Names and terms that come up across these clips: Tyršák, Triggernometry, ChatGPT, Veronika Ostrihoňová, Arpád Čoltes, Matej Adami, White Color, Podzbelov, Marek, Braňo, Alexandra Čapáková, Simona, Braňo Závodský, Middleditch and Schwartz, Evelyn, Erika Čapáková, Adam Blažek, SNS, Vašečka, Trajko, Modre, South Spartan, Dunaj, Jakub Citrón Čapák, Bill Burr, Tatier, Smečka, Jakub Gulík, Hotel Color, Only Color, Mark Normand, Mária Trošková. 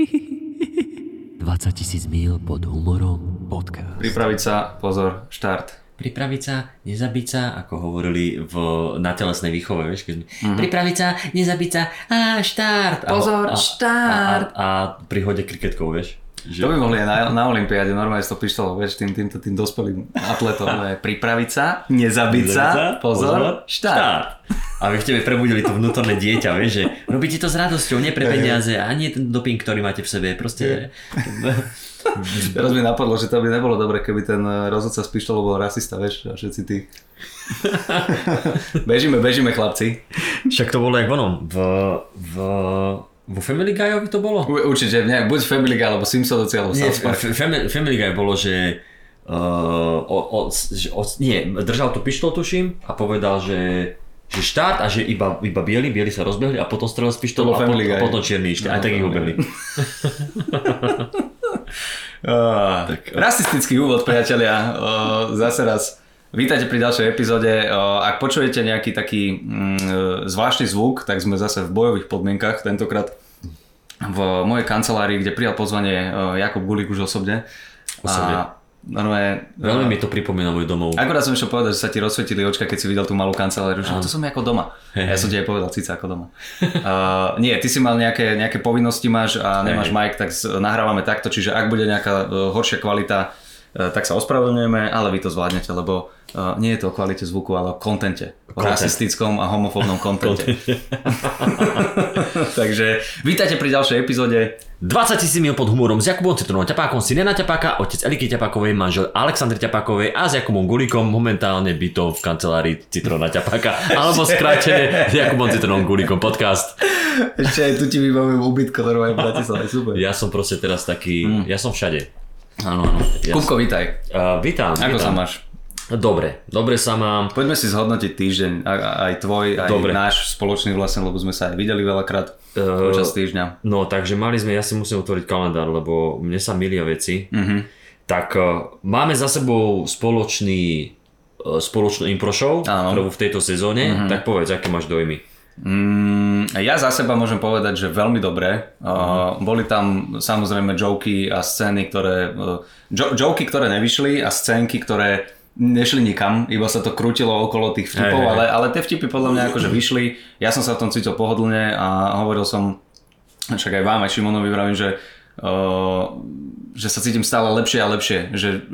20 000 míľ pod humorom podcast. Pripraviť sa, pozor, štart. Pripraviť sa, nezabiť sa, ako hovorili na telesnej výchove, vieš, keď sme... Pripraviť sa, nezabiť sa, a štart. Pozor, štart. A pri hode kriketkov, vieš. Že... To by mohli aj na olympiáde, normálne to píštalo, vieš, tým dospelým atletom. Pripraviť sa, nezabiť sa, pozor, štart. A vy v tebe prebudili to vnútorné dieťa, vieš, že robíte to s radosťou, nie pre peniaze, ani ten doping, ktorý máte v sebe, proste... Teraz mi napadlo, že to by nebolo dobre, keby ten rozhodca s pištolou bol rasista, vieš, a všetci tí. Bežíme, chlapci. Však to bolo jak ono, vo Family Guyovi to bolo? Určite, nejak, buď Family Guy, alebo Simpsonovci, alebo South Spartan. Family Guy bolo, že... držal tú pištol, tuším, a povedal, že štát a že iba bieli sa rozbehli a potom strelil z pištolu a potom čierny ešte, no, aj tak ich ubehli. Rasistický úvod, priatelia, zase raz. Vítajte pri ďalšej epizóde. Ak počujete nejaký taký zvláštny zvuk, tak sme zase v bojových podmienkach, tentokrát v mojej kancelárii, kde prijal pozvanie Jakub Gulík už osobne. Veľmi mi to pripomína môj domov. Akorát som ešte povedal, že sa ti rozsvietili očka, keď si videl tú malú kanceláriu, že to som ako doma. Ja som ti aj povedal, cica ako doma. Nie, ty si mal nejaké povinnosti máš a nemáš mic, tak nahrávame takto, čiže ak bude nejaká horšia kvalita, tak sa ospravedlňujeme, ale vy to zvládnete, lebo nie je to o kvalite zvuku, ale o kontente. O rasistickom a homofóbnom kontente. Takže vítajte pri ďalšej epizóde 20 000 míľ pod humorom s Jakubom Citrónom Čapákom, syn Jana Čapáka, otec Eriky Čapákovej, manžel Alexandry Čapákovej a s Jakubom Gulíkom momentálne bytov v kancelárii Citróna Čapáka, alebo skrátené Jakubom Citrónom Gulíkom podcast. Ešte aj tu ti vybavím ubytko, ktorú aj v Bratislave, super. Ja som proste teraz taký, ja som všade. Áno. Kupko, vítaj. Vítam. Ako sa máš? Dobre sa mám. Poďme si zhodnotiť týždeň, aj tvoj, aj náš spoločný vlastne, lebo sme sa aj videli veľakrát počas týždňa. No takže ja si musím otvoriť kalendár, lebo mne sa milia veci. Uh-huh. Tak máme za sebou spoločnú impro show, ktorú v tejto sezóne, tak povedz, aké máš dojmy. Ja za seba môžem povedať, že veľmi dobre. Boli tam samozrejme joky a scény, ktoré... Joky, ktoré nevyšli a scénky, ktoré... nešli nikam, iba sa to krútilo okolo tých vtipov, ale tie vtipy podľa mňa akože vyšli, ja som sa v tom cítil pohodlne a hovoril som, však aj vám, aj Šimonovi vravím, že sa cítim stále lepšie a lepšie, že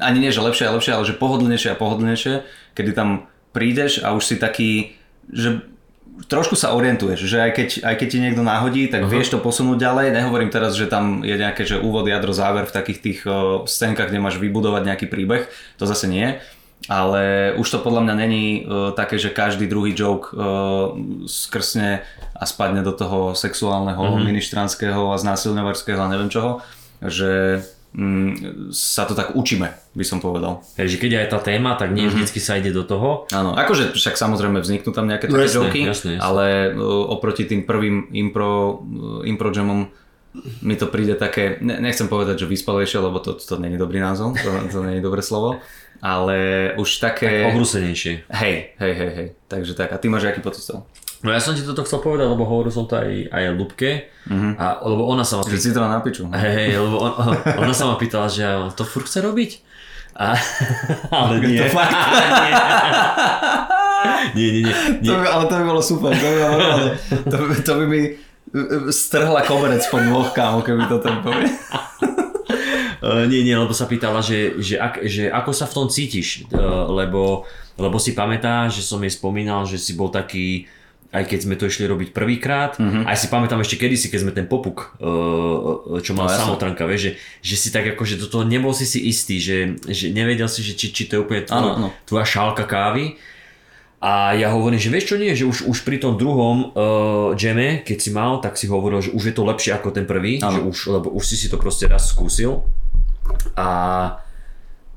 ani nie, že lepšie a lepšie, ale že pohodlnejšie a pohodlnejšie, kedy tam prídeš a už si taký, že trošku sa orientuješ, že aj keď ti niekto náhodí, tak vieš to posunúť ďalej. Nehovorím teraz, že tam je nejaké že úvod, jadro, záver v takých tých scénkach, kde máš vybudovať nejaký príbeh, to zase nie. Ale už to podľa mňa není také, že každý druhý joke skrsne a spadne do toho sexuálneho, ministranského a znásilňovarského a neviem čoho, že sa to tak učíme, by som povedal. Takže keď je aj tá téma, tak nie vždycky sa ide do toho. Áno, akože však samozrejme vzniknú tam nejaké také joky, ale oproti tým prvým impro jamom mi to príde také, nechcem povedať, že vyspalejšie, lebo to nie je dobrý názov, to nie je dobré slovo, ale už také... Tak ohrúsenejšie. Hej. Takže tak, a ty máš aký pocit? No ja som ti toto chcel povedať, lebo hovoril som to aj Ľubke, lebo ona sa ma pýtala... Že si to na piču. Hej, lebo ona sa ma pýtala, že to furt chce robiť. Ale nie. Nie. Ale to by bolo super, to by mi strhla koberec pod nôhkám, keby to tam povedal. Nie, lebo sa pýtala, že ako sa v tom cítiš, lebo si pamätá, že som jej spomínal, že si bol taký... Aj keď sme to išli robiť prvýkrát, aj si pamätám ešte kedysi, keď sme ten popuk, čo mal Samotranka, vieš, že si tak akože do toho nebol si istý, že nevedel si, že či to je úplne tvoja šálka kávy. A ja hovorím, že vieš čo nie, že už pri tom druhom džeme, keď si mal, tak si hovoril, že už je to lepšie ako ten prvý, že lebo už si to proste raz skúsil.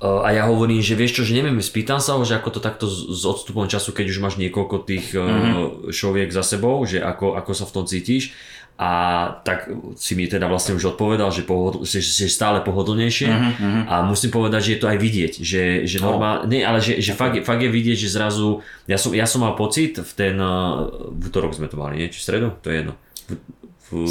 A ja hovorím, že vieš čo, že neviem, spýtam sa ho, že ako to takto s odstupom času, keď už máš niekoľko tých šoviek za sebou, že ako sa v tom cítiš. A tak si mi teda vlastne už odpovedal, že si stále pohodlnejšie. A musím povedať, že je to aj vidieť, že normálne, ale že fakt je vidieť, že zrazu, ja som mal pocit v útorok sme to mali, nie? Či v stredu? To je jedno. V V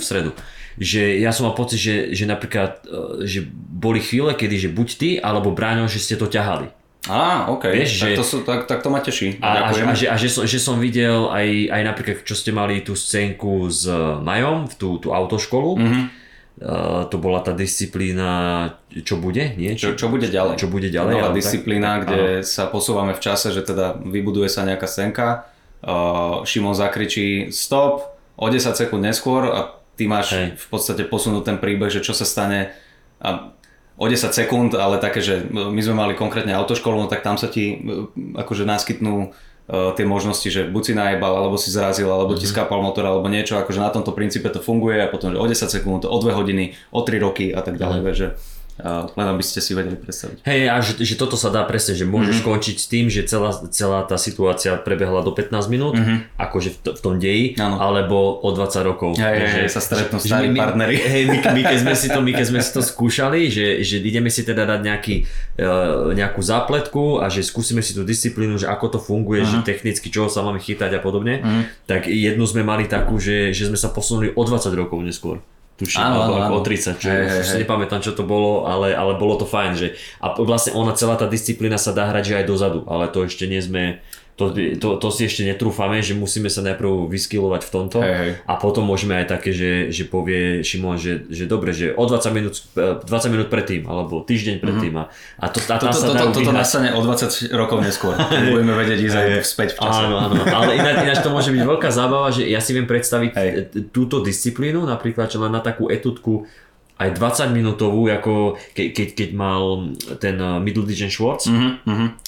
stredu. Že ja som mal pocit, že napríklad, že boli chvíle, kedy že buď ty, alebo Braňo, že ste to ťahali. Á, okej, okay. tak to ma teší. A že som videl aj napríklad, čo ste mali tú scénku s Majom, tú autoškolu, mm-hmm. To bola tá disciplína, čo bude, nie? Čo bude ďalej. Čo bude ďalej. To bola disciplína, tak, kde áno. Sa posúvame v čase, že teda vybuduje sa nejaká scénka, Šimon zakričí stop, o 10 sekúnd neskôr a ty máš v podstate posunúť ten príbeh, že čo sa stane a o 10 sekúnd, ale také, že my sme mali konkrétne autoškolu, no tak tam sa ti akože naskytnú tie možnosti, že buď si najebal, alebo si zrazil, alebo ti skápal motor, alebo niečo, akože na tomto princípe to funguje a potom, že o 10 sekúnd, o 2 hodiny, o 3 roky a tak ďalej, že len aby ste si vedeli predstaviť. Hej, a že toto sa dá presne, že môžeš končiť s tým, že celá tá situácia prebehla do 15 minút, akože v tom deji, ano. Alebo o 20 rokov. Hej, sa stretnú starí partneri. Hej, my keď sme si to skúšali, že ideme si teda dať nejakú zápletku a že skúsime si tú disciplínu, že ako to funguje, že technicky čoho sa máme chytať a podobne, tak jednu sme mali takú, že sme sa posunuli o 20 rokov neskôr. Tuším, alebo o 30, čo si nepamätám, čo to bolo, ale bolo to fajn, že a vlastne ona celá tá disciplína sa dá hrať že aj dozadu, ale to ešte nie sme, to si ešte netrúfame, že musíme sa najprv vyskillovať v tomto a potom môžeme aj také, že povie Šimon, že dobre, že o 20 minút predtým, alebo týždeň predtým a to nastane o 20 rokov neskôr, budeme vedieť ísť aj späť v čase. Áno, ale ináč to môže byť veľká zábava, že ja si viem predstaviť túto disciplínu, napríklad čo len na takú etudku aj 20 minútovú, ako keď mal ten Middleditch and Schwartz,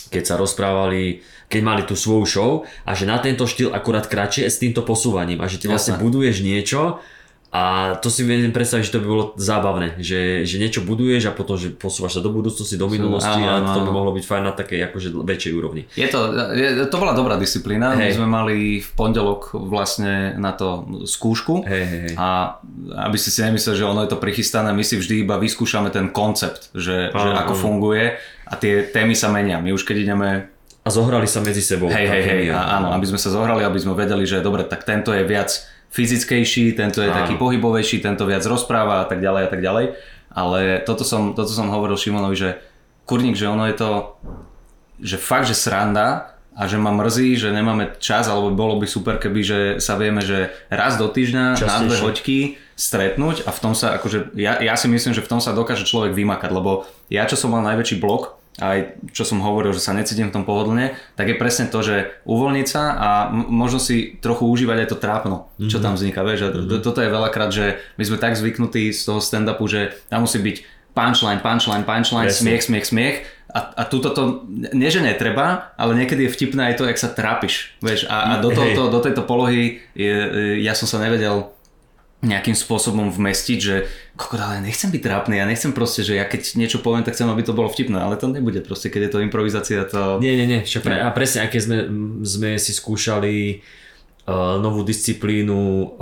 keď sa rozprávali, keď mali tú svoju show a že na tento štýl akurát kratšie s týmto posúvaním a že ty vlastne buduješ niečo a to si viem predstaviť, že to by bolo zábavné, že niečo buduješ a potom, že posúvaš sa do budúcnosti, do minulosti a to by mohlo byť fajn na takej akože väčšej úrovni. To bola dobrá disciplína, my sme mali v pondelok vlastne na to skúšku a aby ste si nemysleli, že ono je to prichystané, my si vždy iba vyskúšame ten koncept, že ako funguje a tie témy sa menia, my už keď ideme... A zohrali sa medzi sebou. Áno, aby sme sa zohrali, aby sme vedeli, že dobre, tak tento je viac fyzickejší, tento je taký pohybovejší, tento viac rozpráva a tak ďalej. Ale toto som hovoril Šimonovi, že kurník, že ono je to, že fakt, že sranda a že ma mrzí, že nemáme čas, alebo bolo by super, keby, že sa vieme, že raz do týždňa častejšie. Na 2 hodky stretnúť a v tom sa, akože ja si myslím, že v tom sa dokáže človek vymakať, lebo ja, čo som mal najväčší blok, aj čo som hovoril, že sa necítim v tom pohodlne, tak je presne to, že uvoľniť sa a možno si trochu užívať aj to trápno, čo tam vzniká. Vieš? Toto je veľakrát, že my sme tak zvyknutí z toho stand-upu, že tam musí byť punchline, smiech a túto to, nie že netreba, ale niekedy je vtipné aj to, jak sa trápiš. Vieš? A do tejto polohy ja som sa nevedel nejakým spôsobom vmestiť, že ale nechcem byť trápny, ja nechcem proste, že ja keď niečo poviem, tak chcem, aby to bolo vtipné, ale to nebude proste, keď je to improvizácia, to... Nie, a presne, aj keď sme si skúšali novú disciplínu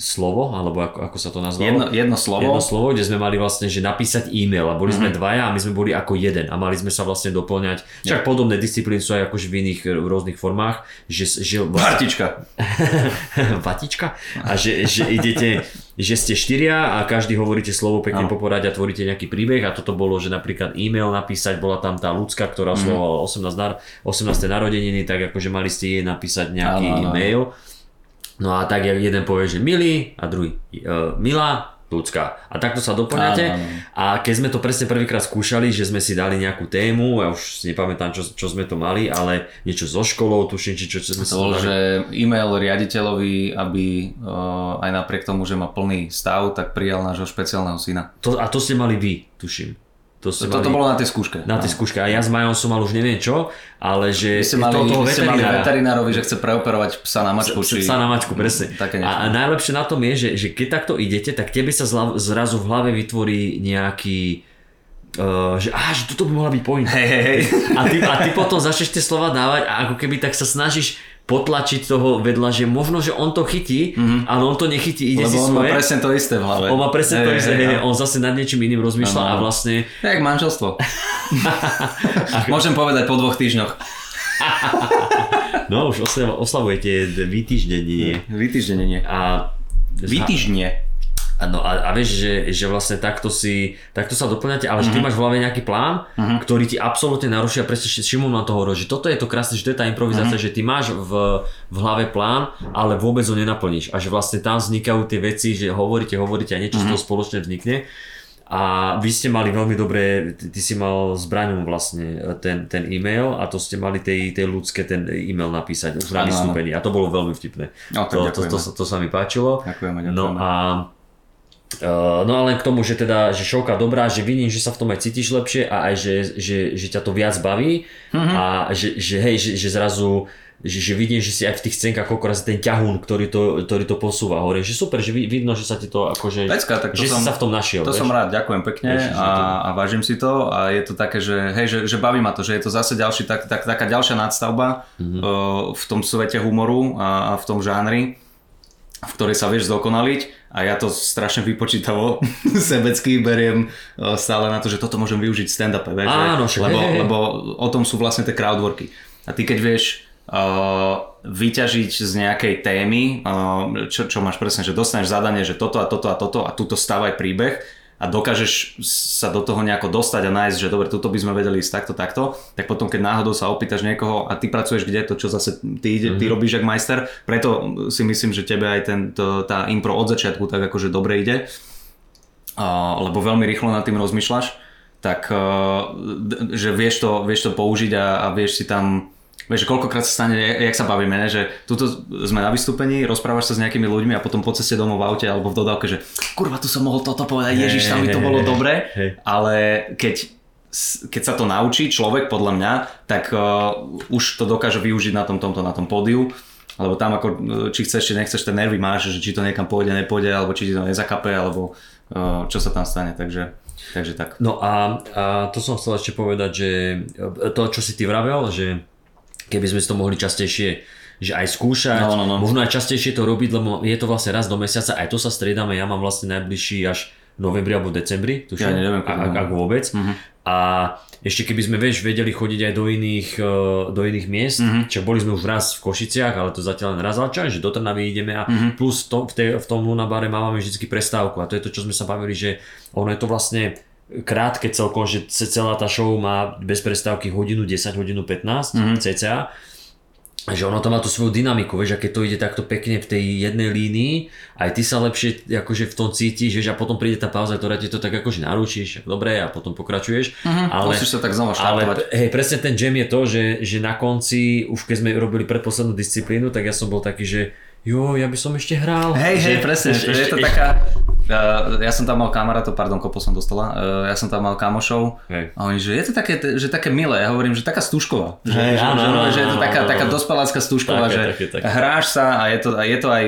slovo, alebo ako sa to nazvalo? Jedno slovo, kde sme mali vlastne, že napísať e-mail a boli sme dvaja a my sme boli ako jeden a mali sme sa vlastne doplňať, však podobné disciplíny sú aj akože v iných rôznych formách, že Vatička? A že idete, že ste štyria a každý hovoríte slovo pekne po porade a tvoríte nejaký príbeh a toto bolo, že napríklad e-mail napísať, bola tam tá Ľudská, ktorá oslovovala 18. narodeniny, tak akože mali ste jej napísať nejaký e-mail. No a tak jeden povie, že milý a druhý milá, Ľudská. A takto sa doplňate a keď sme to presne prvýkrát skúšali, že sme si dali nejakú tému, ja už si nepamätám, čo sme to mali, ale niečo so školou, tuším, čo sme sa dali. Že e-mail riaditeľovi, aby aj napriek tomu, že má plný stav, tak prijal nášho špeciálneho syna. To ste mali vy, tuším. To bolo na tej skúške. Na tej skúške. A ja s Majom som mal už neviem čo, ale že... Vy ste mali veterinárovi, že chce preoperovať psa na mačku. Psa na mačku, presne. A najlepšie na tom je, že keď takto idete, tak tebe sa zrazu v hlave vytvorí nejaký... že toto by mohla byť point. A ty potom začneš tie slova dávať a ako keby tak sa snažíš potlačiť toho vedľa, že možno, že on to chytí, ale on to nechytí, ide lebo si svoje. Lebo on má presne to isté v hlave. On má presne to isté, on zase nad niečím iným rozmýšľa a vlastne... Jak manželstvo. Môžem povedať po 2 týždňoch. No už oslavujete výtýždenie. A Vytýždne. No a vieš, že vlastne takto sa doplňate, ale že ty máš v hlave nejaký plán, ktorý ti absolútne narušia. Presne Šimon na to hovoril, že toto je to krásne, že to je tá improvizácia, že ty máš v hlave plán, ale vôbec ho nenaplníš. A že vlastne tam vznikajú tie veci, že hovoríte a niečo z toho spoločne vznikne. A vy ste mali veľmi dobré, ty si mal s Braňom vlastne ten e-mail a to ste mali tej ľudské ten e-mail napísať na vystúpení a to bolo veľmi vtipné. No, to sa mi páčilo. Ďakujeme. No a len k tomu, že teda, že šovka dobrá, že vidím, že sa v tom aj cítiš lepšie a aj že ťa to viac baví a že zrazu že vidím, že si aj v tých scénkach koľko raz ten ťahún, ktorý to posúva hore, že super, že vidno, že sa ti to akože, Pecka, tak to že som, si sa v tom našiel. To vieš? Som rád, ďakujem pekne a vážim si to a je to také, že hej, že baví ma to, že je to zase ďalší, taká ďalšia nadstavba v tom svete humoru a v tom žánri, v ktorej sa vieš zdokonaliť a ja to strašne vypočítavo sebecky beriem stále na to, že toto môžem využiť v stand-upe, vieš, lebo o tom sú vlastne tie crowdworky a ty keď vieš vyťažiť z nejakej témy, čo máš presne, že dostaneš zadanie, že toto a toto a toto a túto stavaj príbeh a dokážeš sa do toho nejako dostať a nájsť, že dobre, túto by sme vedeli ísť takto, tak potom keď náhodou sa opýtaš niekoho a ty pracuješ kde, to čo zase ty robíš jak majster, preto si myslím, že tebe aj tá impro od začiatku tak akože dobre ide, lebo veľmi rýchlo nad tým rozmýšľaš, tak že vieš to použiť a vieš si tam. Vieš, koľkokrát sa stane, jak sa bavíme, ne? Že tuto sme na vystúpení, rozprávaš sa s nejakými ľuďmi a potom po ceste domov v aute alebo v dodávke, že kurva, tu som mohol toto povedať, ježiš, tam mi to bolo dobre, ale keď sa to naučí človek, podľa mňa, tak už to dokáže využiť na tom pódiu, lebo tam ako, či chceš, či nechceš, tie nervy máš, že či to niekam pôjde, nepôjde, alebo či ti to nezakape, alebo čo sa tam stane, takže tak. No a to som chcel ešte povedať, že to, čo si ty vravel, že keby sme si to mohli častejšie, že aj skúšať, možno aj častejšie to robiť, lebo je to vlastne raz do mesiaca, aj to sa striedame, ja mám vlastne najbližší až novembri alebo decembri, tuším, ak vôbec. A ešte keby sme vedeli chodiť aj do iných miest, čo boli sme už raz v Košiciach, ale to zatiaľ len raz, ale čo je, že do Trna ideme a plus v tom Lunabare máme vždycky prestávku a to je to, čo sme sa bavili, že ono je to vlastne krátke celkom, že celá tá show má bez prestávky hodinu 10, hodinu 15 cca, že ono to má tú svoju dynamiku, vieš, a keď to ide takto pekne v tej jednej línii, aj ty sa lepšie akože v tom cítiš, vieš, a potom príde tá pauza, ktorá ti to tak akože naručíš, dobre, a potom pokračuješ, ale musíš sa tak znova štartovať. Hej, presne ten jam je to, že na konci, už keď sme robili predposlednú disciplínu, tak ja som bol taký, že jo, ja by som ešte hral. Hej, presne, je to taká, ja som tam mal kamaráta, kopol som do stola, ja som tam mal kamošov, hej. A oni, že je to také milé, ja hovorím, že taká stúšková, že je to taká dospelácka stúšková, také. Hráš sa a je to aj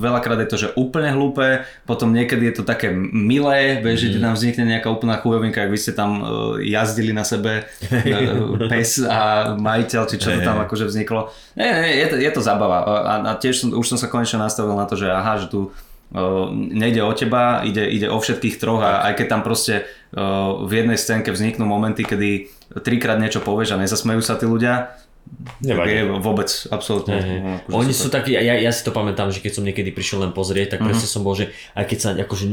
veľakrát je to, že úplne hlúpe, potom niekedy je to také milé, že ti tam vznikne nejaká úplná chujovinka, ak vy ste tam jazdili na sebe, pes a majiteľ, či čo to tam akože vzniklo. Je to zábava a tiež už som sa konečne nastavil na to, že aha, že tu nejde o teba, ide o všetkých troch a aj keď tam proste v jednej scénke vzniknú momenty, kedy trikrát niečo povieš a nezasmejú sa tí ľudia, nevadí. Vôbec, absolútne. Oni sú takí, ja si to pamätám, že keď som niekedy prišiel len pozrieť, tak presne som bol, že aj keď sa akože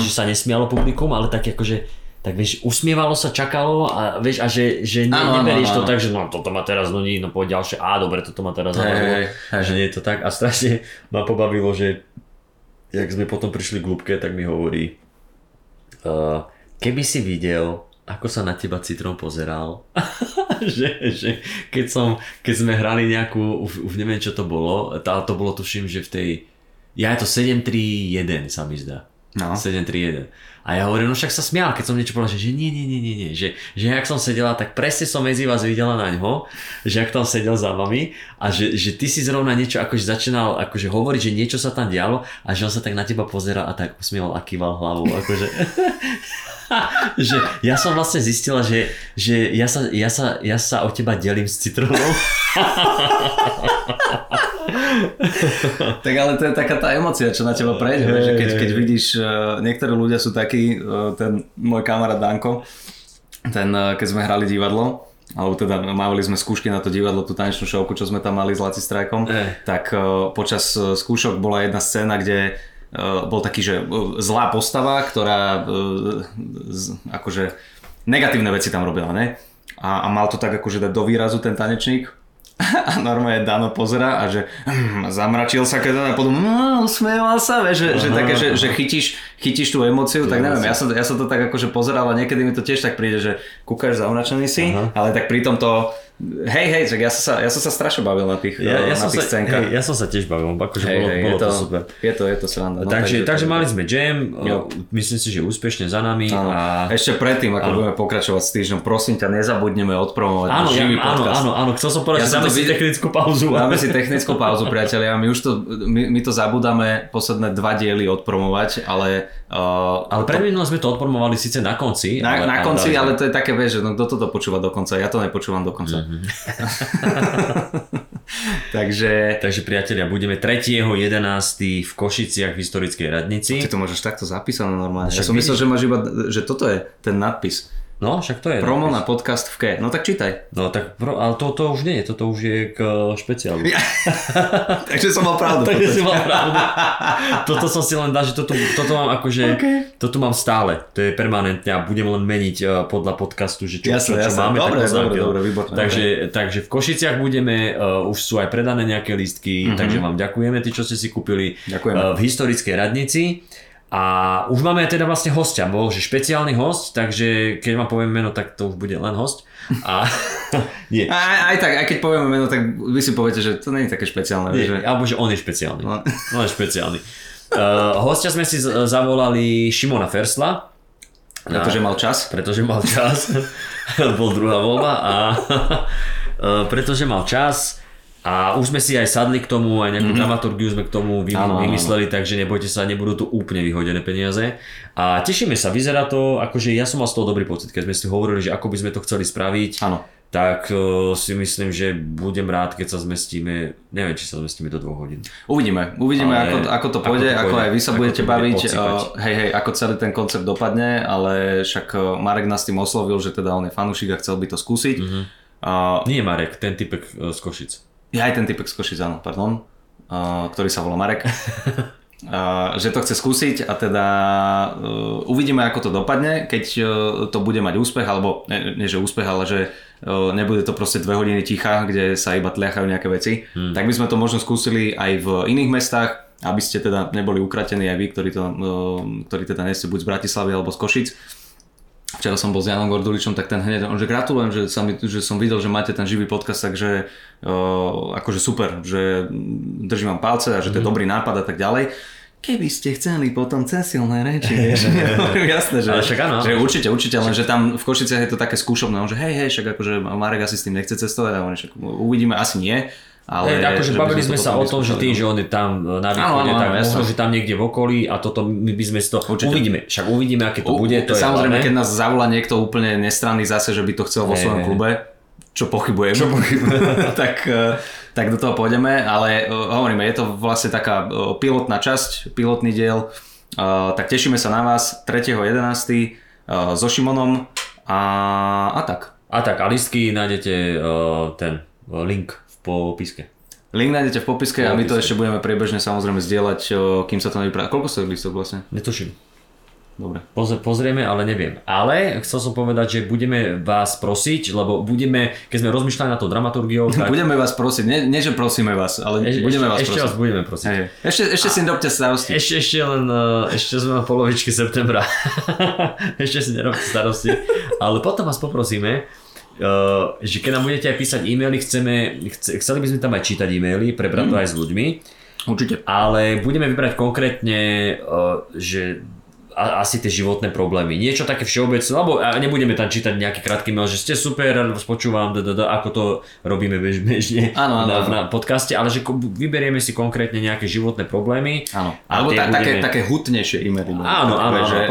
že sa nesmialo publikum, ale tak akože tak vieš, usmievalo sa, čakalo a vieš, a že neberieš to tak, že no toto má teraz nudí, no poď ďalšie, á dobre, toto má teraz zabavilo, že nie je to tak a strašne ma pobavilo, že jak sme potom prišli k Ľubke, tak mi hovorí, keby si videl, ako sa na teba Citrón pozeral, že keď sme hrali nejakú, už neviem čo to bolo, to bolo tuším, že v tej, ja je to 7-3-1 sa mi zdá. No. 7-3-1. A ja hovorím, no však sa smial, keď som niečo povedal, že nie, že jak som sedela, tak presne som medzi vás videla na ňo, že ak tam sedel za vami a že ty si zrovna niečo akože začínal akože hovoriť, že niečo sa tam dialo a že on sa tak na teba pozeral a tak usmieval a kýval hlavou, akože že ja som vlastne zistila, že ja sa o teba delím s Citrónom. Tak ale to je taká tá emócia, čo na teba prejde, že keď vidíš, niektorí ľudia sú takí, ten môj kamarát Dánko, ten keď sme hrali divadlo, alebo teda mávali sme skúšky na to divadlo, tú tanečnú šovku, čo sme tam mali s Laci s Trajkom, tak počas skúšok bola jedna scéna, kde bol taký, že zlá postava, ktorá akože negatívne veci tam robila, ne? A mal to tak akože dať do výrazu ten tanečník. A normálne Dano pozerá a že zamračil sa, keď potom usmieval sa, vieš, že také, že chytíš tú emóciu, tak neviem, ja som to tak akože pozeral a niekedy mi to tiež tak príde, že kúkaš zamračený si, ale tak pritom to, hej, tak ja som sa strašne bavil na tých, na tých scénkach. Ja som sa tiež bavil, akože bolo to super. Je to sranda. No, takže mali sme jam, myslím si, že úspešne za nami. A ešte predtým, ako budeme pokračovať s týždňom, prosím ťa, nezabudneme odpromovať náš živý podcast. Áno, chcel som povedať, že si technickú pauzu. Dáme si technickú pauzu, priatelia. My to zabúdame posledné 2 diely odpromovať, ale... ale predminulé sme to odpromovali síce na konci. Na konci, ale to je také, vieš, že no, kto toto počúva do konca? Ja to nepočúvam do konca. Mm-hmm. Takže priatelia, budeme 3.11. v Košiciach v historickej radnici. Ty to môžeš takto zapísané normálne. Ja som myslel, že máš iba, že toto je ten nadpis. No, však to je. Promo na podcast v K. No tak čítaj. No tak, ale to už nie je, toto už je k špeciálu. Takže som mal pravdu. Toto som si len dal, že toto mám akože, toto mám stále. To je permanentne a budem len meniť podľa podcastu, že čo máme. Dobre, výborné. Takže v Košiciach budeme, už sú aj predané nejaké lístky, takže vám ďakujeme, tí, čo ste si kúpili v historickej radnici. A už máme teda vlastne hostia, bol že špeciálny host, takže keď vám poviem meno, tak to už bude len host. A nie. Aj keď povieme meno, tak vy si poviete, že to nie je také špeciálne. Nie, že... Alebo že on je špeciálny. On je špeciálny. Hostia sme si zavolali Šimona Ferstla. Pretože mal čas. Bol druhá voľba. Pretože mal čas. A už sme si aj sadli k tomu, aj nejakú dramaturgiu sme k tomu vymysleli, takže nebojte sa, nebudú tu úplne vyhodené peniaze. A tešíme sa, vyzerá to, akože ja som mal z toho dobrý pocit, keď sme si hovorili, že ako by sme to chceli spraviť, tak si myslím, že budem rád, keď sa zmestíme, neviem, či sa zmestíme do 2 hodín. Uvidíme, ale ako to pôjde, aj vy sa budete baviť, ako celý ten koncept dopadne, ale však Marek nás tým oslovil, že teda on je fanúšik a chcel by to skúsiť. Nie Marek, ten typek z Košic. Je aj ten typek z Košic, áno, pardon, ktorý sa volá Marek, že to chce skúsiť a teda uvidíme, ako to dopadne, keď to bude mať úspech, alebo nie že úspech, ale že nebude to proste 2 hodiny ticha, kde sa iba tliachajú nejaké veci, tak by sme to možno skúsili aj v iných mestách, aby ste teda neboli ukratení aj vy, ktorí teda nie ste buď z Bratislavy alebo z Košic. Včera som bol s Janom Gorduličom, tak ten hneď, že gratulujem, že som videl, že máte ten živý podcast, takže akože super, že držím vám palce a že to je dobrý nápad a tak ďalej. Keby ste chceli potom cesilné reči, vieš, jasné, že, áno, že určite, len že tam v Košiciach je to také skúšobné, že hej, však akože Marek asi s tým nechce cestovať, a oni však uvidíme, asi nie. Ale akože bavili sme sa o tom, že tým, že on je tam na východe, tak možno, že tam niekde v okolí a toto my by sme si to uvidíme. Však uvidíme, aké to bude. To samozrejme, keď nás zavolá niekto úplne nestranný zase, že by to chcel vo svojom klube, čo pochybujem, tak do toho pôjdeme, ale hovoríme, je to vlastne taká pilotná časť, pilotný diel, tak tešíme sa na vás 3.11. so Šimonom a tak. A tak, a lístky nájdete ten link. Popiske. Link nájdete v popiske a my to ešte budeme priebežne samozrejme zdieľať, kým sa to nevyprá. Koľko stojí listok vlastne? Netuším. Dobre. Pozrieme, ale neviem. Ale chcel som povedať, že budeme vás prosiť, lebo budeme, keď sme rozmýšľali na to dramaturgiou, tak... budeme vás prosiť, nie že prosíme vás, ale budeme vás prosiť. Ešte vás budeme prosiť. Ešte si nerobte starosti. Ešte sme na polovičke septembra. Ešte si nerobte starosti. Ale potom vás poprosíme, že keď nám budete aj písať e-maily, chceli by sme tam aj čítať e-maily, prebrať to aj s ľuďmi. Určite. Ale budeme vybrať konkrétne, že asi tie životné problémy. Niečo také všeobecné, alebo nebudeme tam čítať nejaký krátky mail, že ste super, spočúvam, ako to robíme bežne na podcaste, ale že vyberieme si konkrétne nejaké životné problémy. Áno, alebo také hutnejšie e-maily. Áno.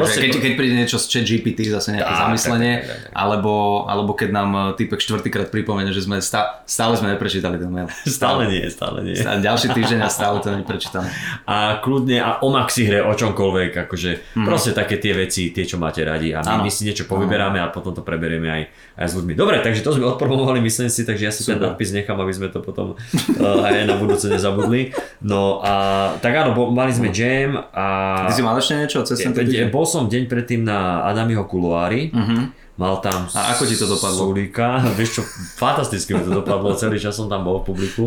Keď príde niečo z ChatGPT, zase nejaké zamyslenie, alebo keď nám typek 4-krát pripomene, že sme stále sme neprečítali ten mail. Stále nie. Ďalší týždeň a stále to neprečítame. A kľudne o Maxi hre, o čomkoľvek, akože proste také tie veci, tie, čo máte radi a my si niečo povyberáme a potom to preberieme aj s ľuďmi. Dobre, takže to sme odpromovali, myslím si, takže ja si ten nadpis nechám, aby sme to potom aj na budúce nezabudli. No a tak áno, mali sme jam a... Ty si mal ešte niečo? Bol som deň predtým na Adamiho kuluári. Mal tam a ako ti to dopadlo? Sulíka, vieš čo, fantasticky mi to dopadlo, celý čas som tam bol v publiku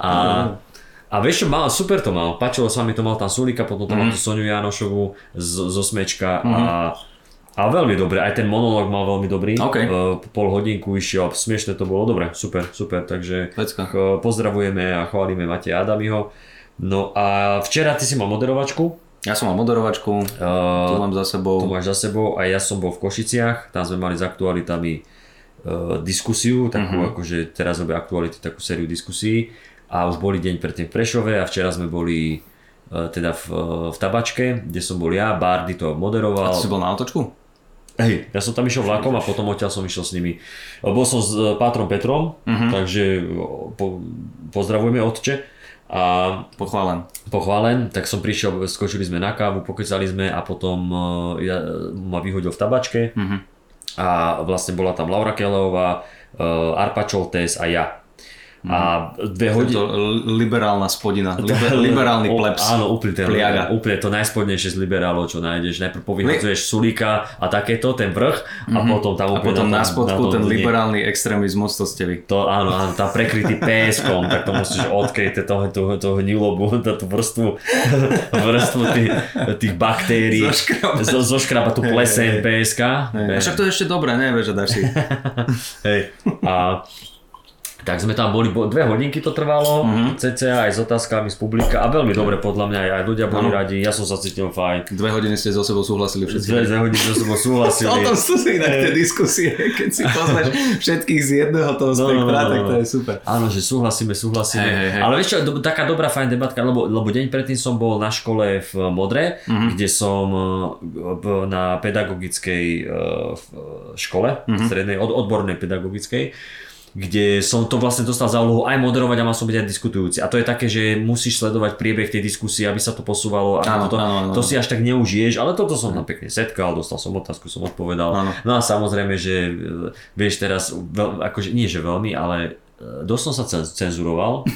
a vieš čo, mal, super to mal, páčilo sa mi to, mal tam Sulíka, potom tam mal tú Soňu Janošovu zo Smečka a veľmi dobre, aj ten monológ mal veľmi dobrý, pol hodinku išiel, smiešne to bolo, dobre, super, takže pozdravujeme a chválime Mateja Adamiho. No a včera ty si mal moderovačku. Ja som mal moderovačku, tu mám za sebou. Tu máš za sebou a ja som bol v Košiciach, tam sme mali s aktualitami diskusiu, takú akože teraz robia aktuality, takú sériu diskusí a už boli deň predtým v Prešove a včera sme boli teda v Tabačke, kde som bol ja, Bárdy to moderoval. A ty si bol na otočku? Hej, ja som tam išiel vlakom a potom odtiaľ som išiel s nimi. Bol som s Pátrom Petrom, takže pozdravujeme otče. A pochválen, tak som prišiel, skočili sme na kávu, pokecali sme a potom ma vyhodil v Tabačke a vlastne bola tam Laura Keľová, Arpa Čoltes a ja. A dve hodiny... liberálna spodina, liberálny plebs. Áno, úplne to najspodnejšie z liberálov, čo nájdeš. Najprv povyhadzuješ Sulíka a takéto, ten vrch a potom tam úplne... A potom na spodku ten liberálny extrémizmus, to ste vy. To áno, tam prekrytý PSK-om, tak to musíš odkryť toho hnilobu, tú vrstvu tých baktérií. Zoškraba tú plesen PSK. A však to je ešte dobré, nevieš, že dáš si. Hej, a... Tak sme tam boli, dve hodinky to trvalo, cca aj s otázkami z publika a veľmi dobre podľa mňa aj ľudia boli radi, ja som sa cítil fajn. 2 hodiny ste so sebou súhlasili všetci. 2 hodiny so sebou súhlasili. O tom sú si inak tie diskusie, keď si poznáš všetkých z jedného toho spektra, tak to je super. Áno, že súhlasíme. Hey. Ale vieš čo, taká dobrá fajn debatka, lebo deň predtým som bol na škole v Modre, kde som na pedagogickej škole, strednej, odbornej pedagogickej, kde som to vlastne dostal za úlohu aj moderovať a mal som byť aj diskutujúci. A to je také, že musíš sledovať priebeh tej diskusie, aby sa to posúvalo a to si až tak neužiješ, ale toto som tam pekne setkal, dostal som otázku, som odpovedal. Ano. No a samozrejme, že vieš teraz, akože nie že veľmi, ale dosť som sa cenzuroval.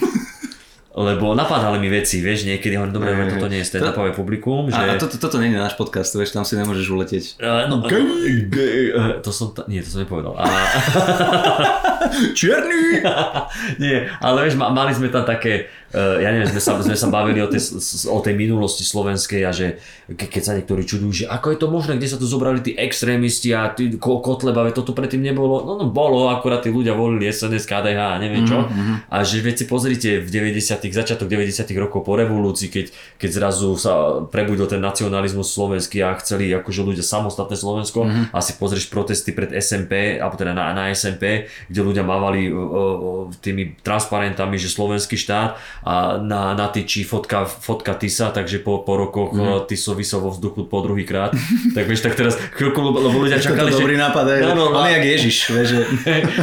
Lebo napadali mi veci, vieš, niekedy hovorím, dobre, toto nie je stand-upové publikum. Že... A toto nie je náš podcast, vieš, tam si nemôžeš uletieť. Nie, to som nepovedal. Čierny! Nie, ale vieš, mali sme tam také, ja neviem, sme sa bavili o tej minulosti slovenskej a že keď sa niektorí čudujú, že ako je to možné, kde sa tu zobrali tí extrémisti a tí Kotlebave, toto predtým nebolo. No bolo, akurát tí ľudia volili SNS, KDH, neviem čo. A že veci pozrite, v 90. rokov po revolúcii, keď zrazu sa prebudil ten nacionalizmus slovenský a chceli akože ľudia samostatné Slovensko, a si pozrieš protesty pred SMP, alebo teda na SMP, kde ľudia mávali tými transparentami, že slovenský štát a na tyči fotka Tisa, takže po rokoch Tiso vysel vo vzduchu po druhýkrát. Tak vieš, tak teraz chvíľku, lebo ľudia čakali, že... Dobrý nápad, ale jak Ježiš, vieš.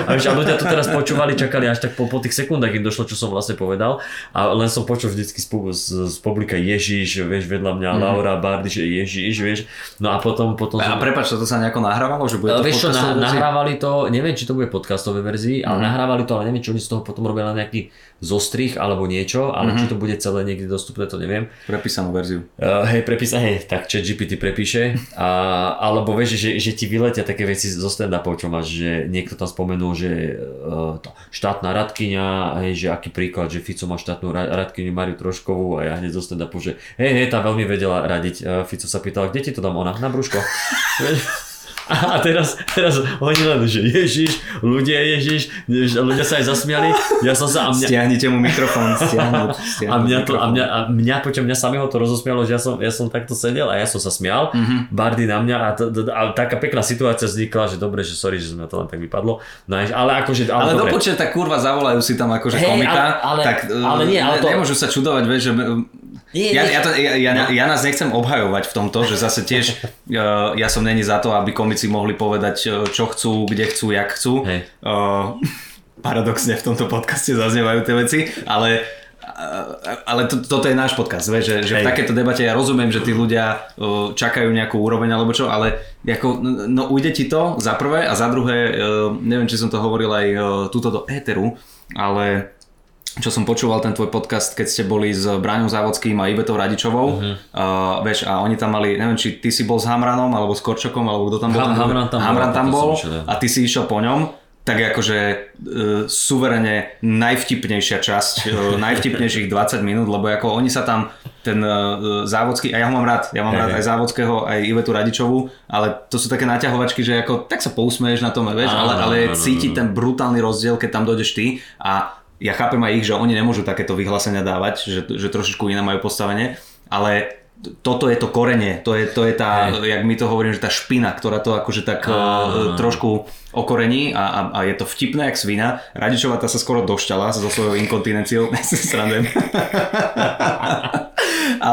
A ľudia to teraz počúvali, čakali až tak po tých sekundách im došlo, čo som vlastne povedal. A len som počul vždycky z publika Ježiš, vieš, vedľa mňa Laura Bárdy, že Ježiš, vieš. No a potom... A prepáč, to sa nejako nahrávalo? Že bude to vieš čo, nahrávali to, neviem, či to bude podcastové verzii, ale nahrávali to, ale neviem, či oni z toho potom robili nejaký zostrih alebo niečo, ale či to bude celé niekde dostupné, to neviem. Prepísanú verziu. Tak ChatGPT prepíše. Alebo vieš, že ti vyletia také veci zo stand-upov, čo máš, že niekto tam spomenul, že štátna radkyňa, hej, že aký príklad, že Fico má štátnu radkyňu Mariu Troškovú a ja hneď zo stand-upu, že hej, tá veľmi vedela radiť. Fico sa pýtal, kde ti to dám ona? Na brúško. A teraz oni len, že Ježiš, ľudia sa aj zasmiali. Ja som sa stiahnite mu mikrofón, stiahnuť. A mňa samého to rozosmialo, že ja som takto sedel a ja som sa smial. Bárdy na mňa a taká pekná situácia vznikla, že dobre, že sorry, že sme to len tak vypadlo. No, ale akože... Ale dopočet, tak kurva zavolajú si tam akože komika. Ale nemôžu sa čudovať, vieš, že... Ja nás nechcem obhajovať v tomto, že zase tiež ja som není za to, aby komici mohli povedať, čo chcú, kde chcú, jak chcú. Paradoxne v tomto podcaste zaznievajú tie veci, ale Ale toto je náš podcast, vieš, že v takéto debate ja rozumiem, že tí ľudia čakajú nejakú úroveň alebo čo, ale ako, no ujde ti to za prvé a za druhé, neviem, či som to hovoril aj túto do éteru, ale čo som počúval ten tvoj podcast, keď ste boli s Braňom Závodským a Ivetou Radičovou, vieš, a oni tam mali, neviem, či ty si bol s Hamranom alebo s Korčokom, alebo kto tam bol? Hamran tam bol a ty si išiel po ňom. Tak akože suverene najvtipnejšia časť, najvtipnejších 20 minút, lebo ako oni sa tam ten Závodský, a ja ho mám rád, aj Závodského, aj Ivetu Radičovú, ale to sú také naťahovačky, že ako tak sa pousmeješ na tom, vieš, ale cíti ten brutálny rozdiel, keď tam dojdeš ty a ja chápem aj ich, že oni nemôžu takéto vyhlásenia dávať, že trošičku iné majú postavenie, ale toto je to korenie, to je tá, jak my to hovoríme, že tá špina, ktorá to akože tak trošku okorení a je to vtipné jak svina. Radičová tá sa skoro došťala so svojou inkontinenciou,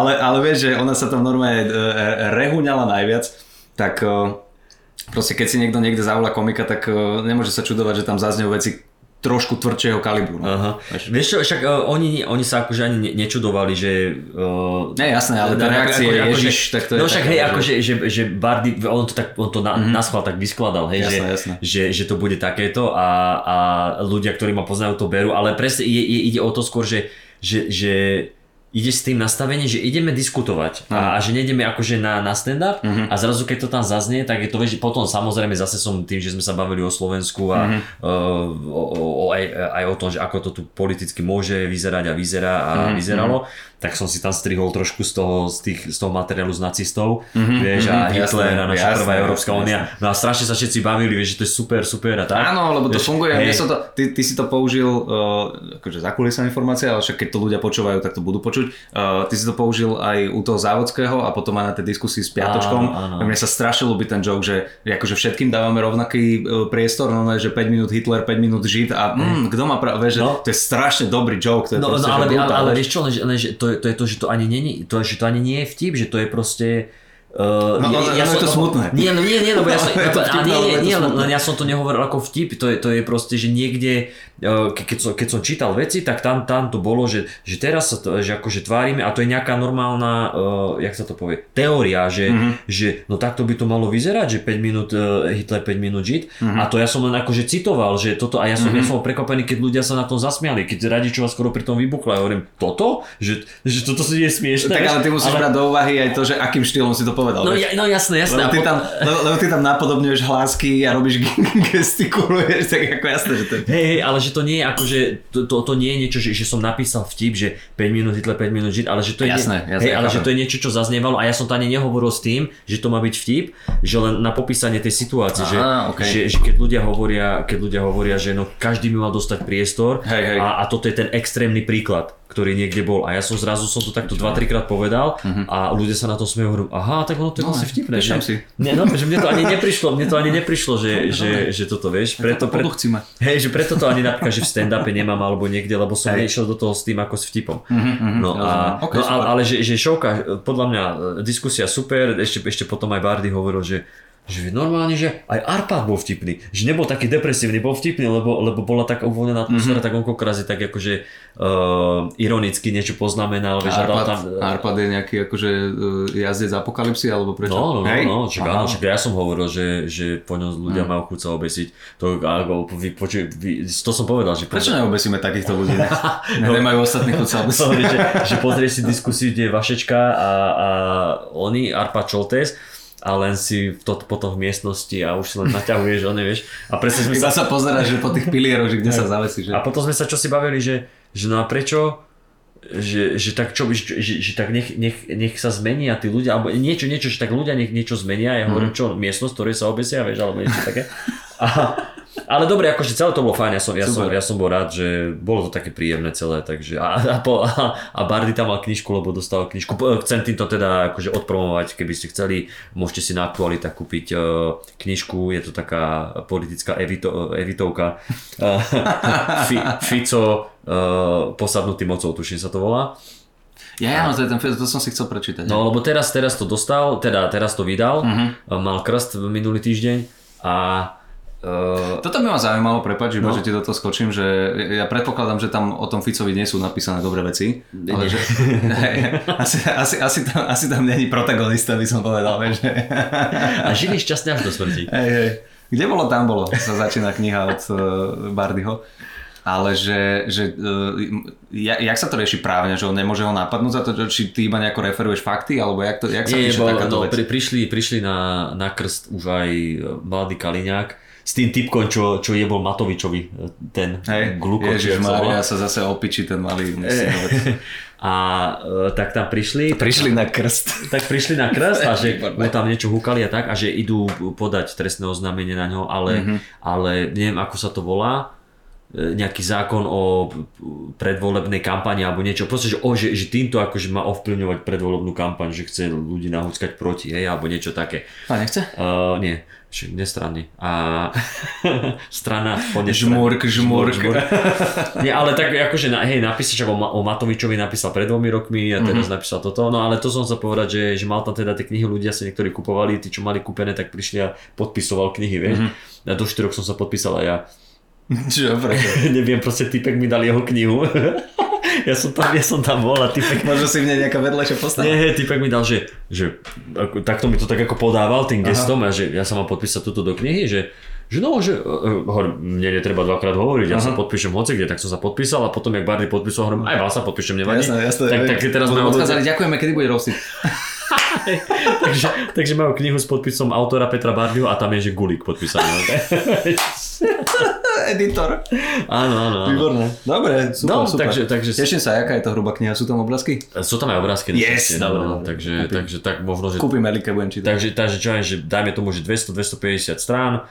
ale vieš, že ona sa tam normálne rehuňala najviac, tak proste keď si niekto niekde zavolá komika, tak nemôže sa čudovať, že tam zaznejú veci trošku tvrdšieho kalibru. No. Vieš čo, však oni sa akože ani nečudovali, že... Ne, jasné, ale tá reakcia je Ježiš, tak to je... No však hej, akože že Bárdy, on to naschvál tak vyskladal, hej, jasné. Že to bude takéto a ľudia, ktorí ma poznajú, to berú, ale presne ide o to skôr, že ide s tým nastavením, že ideme diskutovať a že nejdeme akože na stand-up a zrazu keď to tam zaznie, tak je to, vieš, potom samozrejme zase som tým, že sme sa bavili o Slovensku a aj o tom, že ako to tu politicky môže vyzerať a vyzeralo, tak som si tam strihol trošku z toho materiálu z nacistov, vieš, a Hitler a naša prvá Európska únia. No a strašne sa všetci bavili, vieš, že to je super a tak. Áno, lebo to funguje, ty si to použil akože zakulisná informácia, ale však keď to ľudia počúvajú, tak to budú počuť. Ty si to použil aj u toho Závodského a potom aj na tej diskusii s Piatočkom. Mne sa strašilo by ten joke, že akože všetkým dávame rovnaký priestor, no že 5 minút Hitler, 5 minút Žid a kto má práve, že to je strašne dobrý joke. To je proste, ale vieš čo, lenže to je to, že to ani nie je vtip, že to je proste... je to smutné. Nie, lebo ja som to nehovoril ako vtip, to je proste, že niekde, keď som čítal veci, tak tam to bolo, že teraz sa to, že akože tvárime a to je nejaká normálna, jak sa to povie, teória, že no takto by to malo vyzerať, že 5 minút Hitler, 5 minút Žid a to ja som len akože citoval, že toto a ja som prekvapený, keď ľudia sa na tom zasmiali, keď Radičová skoro pri tom vybuchla, ja hovorím, toto? Že toto si nie smiešne. Tak ale ty musíš brať do úvahy aj to, že akým štýlom si to povedal. No jasné. Lebo ty tam napodobňuješ hlásky a robíš gestikuluješ, tak ako jasné, že to je... Hej, ale že to nie je akože, to nie je niečo, že som napísal vtip, že 5 minút Hitler, 5 minút Žid, ale že to je... Jasné, ale že to je niečo, čo zaznievalo a ja som to ani nehovoril s tým, že to má byť vtip, že len na popísanie tej situácie, že keď ľudia hovoria, že no každý by mal dostať priestor a toto je ten extrémny príklad, ktorý niekde bol a ja som zrazu to takto 2-3 krát povedal a ľudia sa na to smejú, hovorím, aha, tak ono to je asi vtipné, že? Nie, no, že mne to ani neprišlo, že toto, vieš, preto to ani napríklad, že v stand-upe nemám alebo niekde, lebo som nešiel do toho s tým ako s vtipom. Ale že šovka, podľa mňa diskusia super, ešte potom aj Bárdy hovoril, že normálne, že aj Arpád bol vtipný, že nebol taký depresívny, bol vtipný, lebo bola tak uvoľnená atmosféra, tak on koľkokrát je tak akože ironicky niečo poznamenal. Arpád je nejaký akože jazdec apokalypsy, alebo prečo? No, čaká, ja som hovoril, že po ňom ľudia majú chuť sa obesiť, to som povedal, že... Prečo neobesíme takýchto ľudí? Nemajú ostatní chuť sa obesiť. Že pozrieš si diskusiu, kde je Vašečka a oni, Arpád Čoltés, a len si potom v miestnosti a už si len naťahuješ, nevieš. A presne sa pozeráš, že po tých pilieroch, že kde sa zavesíš. A potom sme sa čosi bavili, že no a prečo, tak nech sa zmenia tí ľudia, alebo niečo, že tak ľudia niečo zmenia. Ja hovorím, čo, miestnosť, ktorej sa obesia, vieš, alebo niečo také. Ale dobre, akože celé to bolo fajn, ja som bol rád, že bolo to také príjemné celé, takže a Bárdy tam mal knižku, lebo dostal knižku, chcem týmto teda akože odpromovať, keby ste chceli, môžete si na Aktualita kúpiť knižku, je to taká politická evitovka, Fico posadnutý mocou, tuším sa to volá. No, to je ten film, to som si chcel prečítať. No lebo teraz to dostal, teraz to vydal, mal krst minulý týždeň a Toto by ma zaujímalo, prepáč, že ti do toho skočím, že ja predpokladám, že tam o tom Ficovi nie sú napísané dobré veci, ale že asi tam není protagonista, by som povedal, vieš. A žili šťastne až do smrti. Hej. Kde bolo, tam bolo, sa začína kniha od Bárdyho. Ale jak sa to rieši právne, že on nemôže ho napadnúť za to, či ty iba nejako referuješ fakty, alebo jak sa píše takáto vec? Prišli na krst už aj mladý Kaliňák s tým typkom, čo jebol Matovičovi, ten Gluko. Ježišmária, sa zase opičí ten malý. A tak tam prišli. Prišli na krst. Tak prišli na krst a že mu tam niečo húkali a tak, a že idú podať trestné oznámenie na ňo, ale neviem, ako sa to volá. Nejaký zákon o predvolebnej kampani alebo niečo. Proste, že týmto akože má ovplyvňovať predvolebnú kampaň, že chce ľudí nahúckať proti, hej, alebo niečo také. A nechce? Nie. Nestranný. A strana po nestranný. Žmurk. Nie, ale tak akože, hej, napísaš, o Matovičovi napísal pred 2 rokmi a teraz napísal toto. No ale to som sa povedať, že mal tam teda tie knihy, ľudia si niektorí kupovali, tí, čo mali kúpené, tak prišli a podpisoval knihy, vieš. A do 4 som sa podpísal a ja. Čo, prečo? Neviem, proste týpek mi dal jeho knihu. Ja som tam bol a týpek... Možno si mne nejaká vedľajšia postava? Nie, týpek mi dal, že ako, takto mi to tak ako podával tým gestom a že ja sa mám podpísať tuto do knihy, že mne netreba 2-krát hovoriť, ja sa podpíšem hocikde, tak som sa podpísal a potom jak Bárdy podpísal, hovorím, aj vás sa podpíšem, nevadí. Jasné, tak teraz budem odchádzali, ďakujeme, kedy bude rostiť. takže majú knihu s podpisom autora Petra Bárdyho a tam je, že Gulík podpísaný. Editor. Áno. Výborné. Dobre, super. Takže... Teším sa, jaká je to hrubá kniha? Sú tam obrázky? Sú tam aj obrázky. Yes! Dobre. Takže tak možno, že... Kúpim Erika, budem čítať. Takže čo aj, že dajme tomu, že 200-250 strán,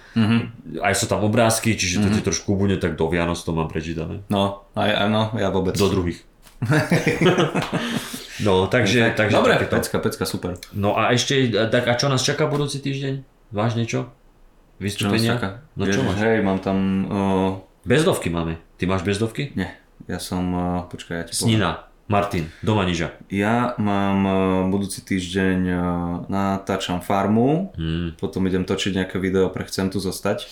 aj sú tam obrázky, čiže to ti trošku bude, tak do Vianoc to mám prečítané. No, ja vôbec. Do druhých. No, takže dobre, takéto. Pecka, super. No a ešte, tak a čo nás čaká budúci týždeň? Máš niečo? Vystúpenia? No čo máš? Hej, mám tam... Bezdovky máme. Ty máš bezdovky? Nie, ja som... Počkaj, ja ti poviem. Snina, Martin, doma niža. Ja mám budúci týždeň natáčam farmu, potom idem točiť nejaké video pre Chcem tu zostať.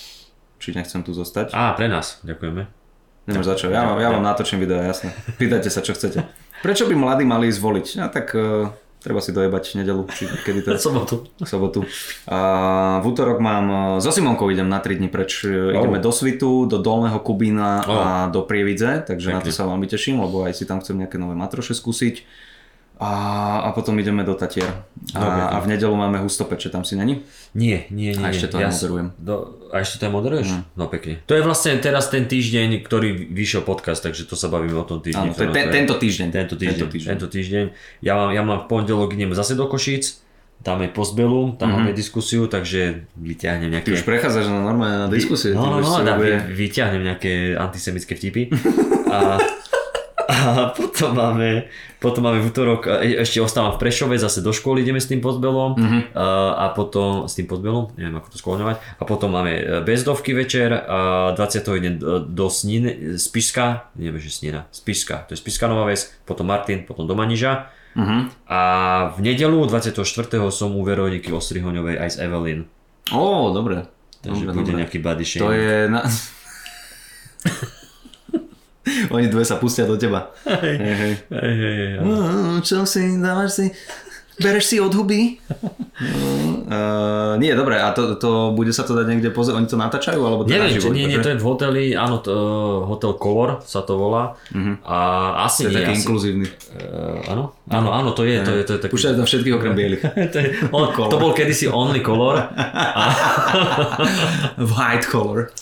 Či nechcem tu zostať. Á, pre nás, ďakujeme. Neviem za čo, ja vám natočím video, jasné. Pýtajte sa, čo chcete. Prečo by mladí mali ísť voliť? No tak treba si dojebať nedeľu, či kedy to je? Sobotu. A v útorok mám, so Simonkou idem na 3 dní preč. Ideme do Svitu, do Dolného Kubína a do Prievidze, takže na to sa veľmi teším, lebo aj si tam chcem nejaké nové matroše skúsiť. A potom ideme do Tatier. A v nedeľu máme hustopeče, tam si není? Nie. A ešte to aj moderuješ? No pekne. To je vlastne teraz ten týždeň, ktorý vyšiel podcast, takže to sa bavíme o tom týždni. Áno, to je tento týždeň. Ja mám v pondelok idem zase do Košíc, tam je Podzbelu, tam máme diskusiu, takže vyťahnem nejaké... Ty už prechádzaš na normálne na diskusie. Vyťahnem nejaké antisemické vtipy. A potom máme v útorok, ešte ostávam v Prešove, zase do školy ideme s tým Podzbelom a potom s tým Podzbelom, neviem ako to skloňovať, a potom máme bezdovky večer, 20. do Spišska, neviem, že Snina, Spišska, to je Spišská Nová Ves, potom Martin, potom do Maniža a v nedeľu 24. som u Veroniky Ostrihoňovej aj s Evelyn. Ó, dobre. Takže bude nejaký body shame. To je... Oni dve sa pustia do teba. Hej. Čo si, dávaš si, bereš si od huby? Nie, dobre, a to bude sa to dať niekde pozrieť, oni to natáčajú? Alebo to neviem, nie, to je v hoteli, áno, Hotel Color sa to volá. A asi to je nie, taký inkluzívny. Áno, to je taký. Už aj na všetkých okrem bielých. To bol kedysi Only Color. White Color.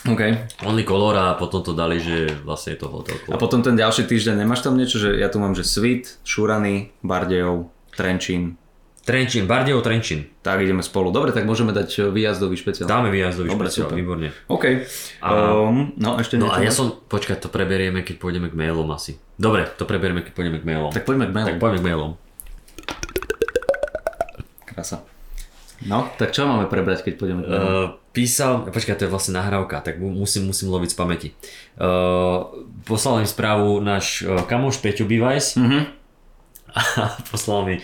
Okay. Only Color a potom to dali, že vlastne je to Hotel Color. A potom ten ďalší týždeň, nemáš tam niečo? Že ja tu mám, že Svit, Šurany, Bárdejov, Trenčín, Bárdejov, Trenčín. Tak ideme spolu. Dobre, tak môžeme dať výjazdový špeciál. Dáme výjazdový špeciál, výborne. OK. No ešte niečo. No a ja som, počkať, to preberieme, keď pôjdeme k mailom asi. Dobre, to preberieme, keď pôjdeme k mailom. Tak poďme k mailom. Krása. No, tak čo máme prebrať, keď pôjdeme? Písal, počkaj, to je vlastne nahrávka, tak musím loviť z pamäti. Poslal mi správu náš kamoš Peťo Bivajs a poslal mi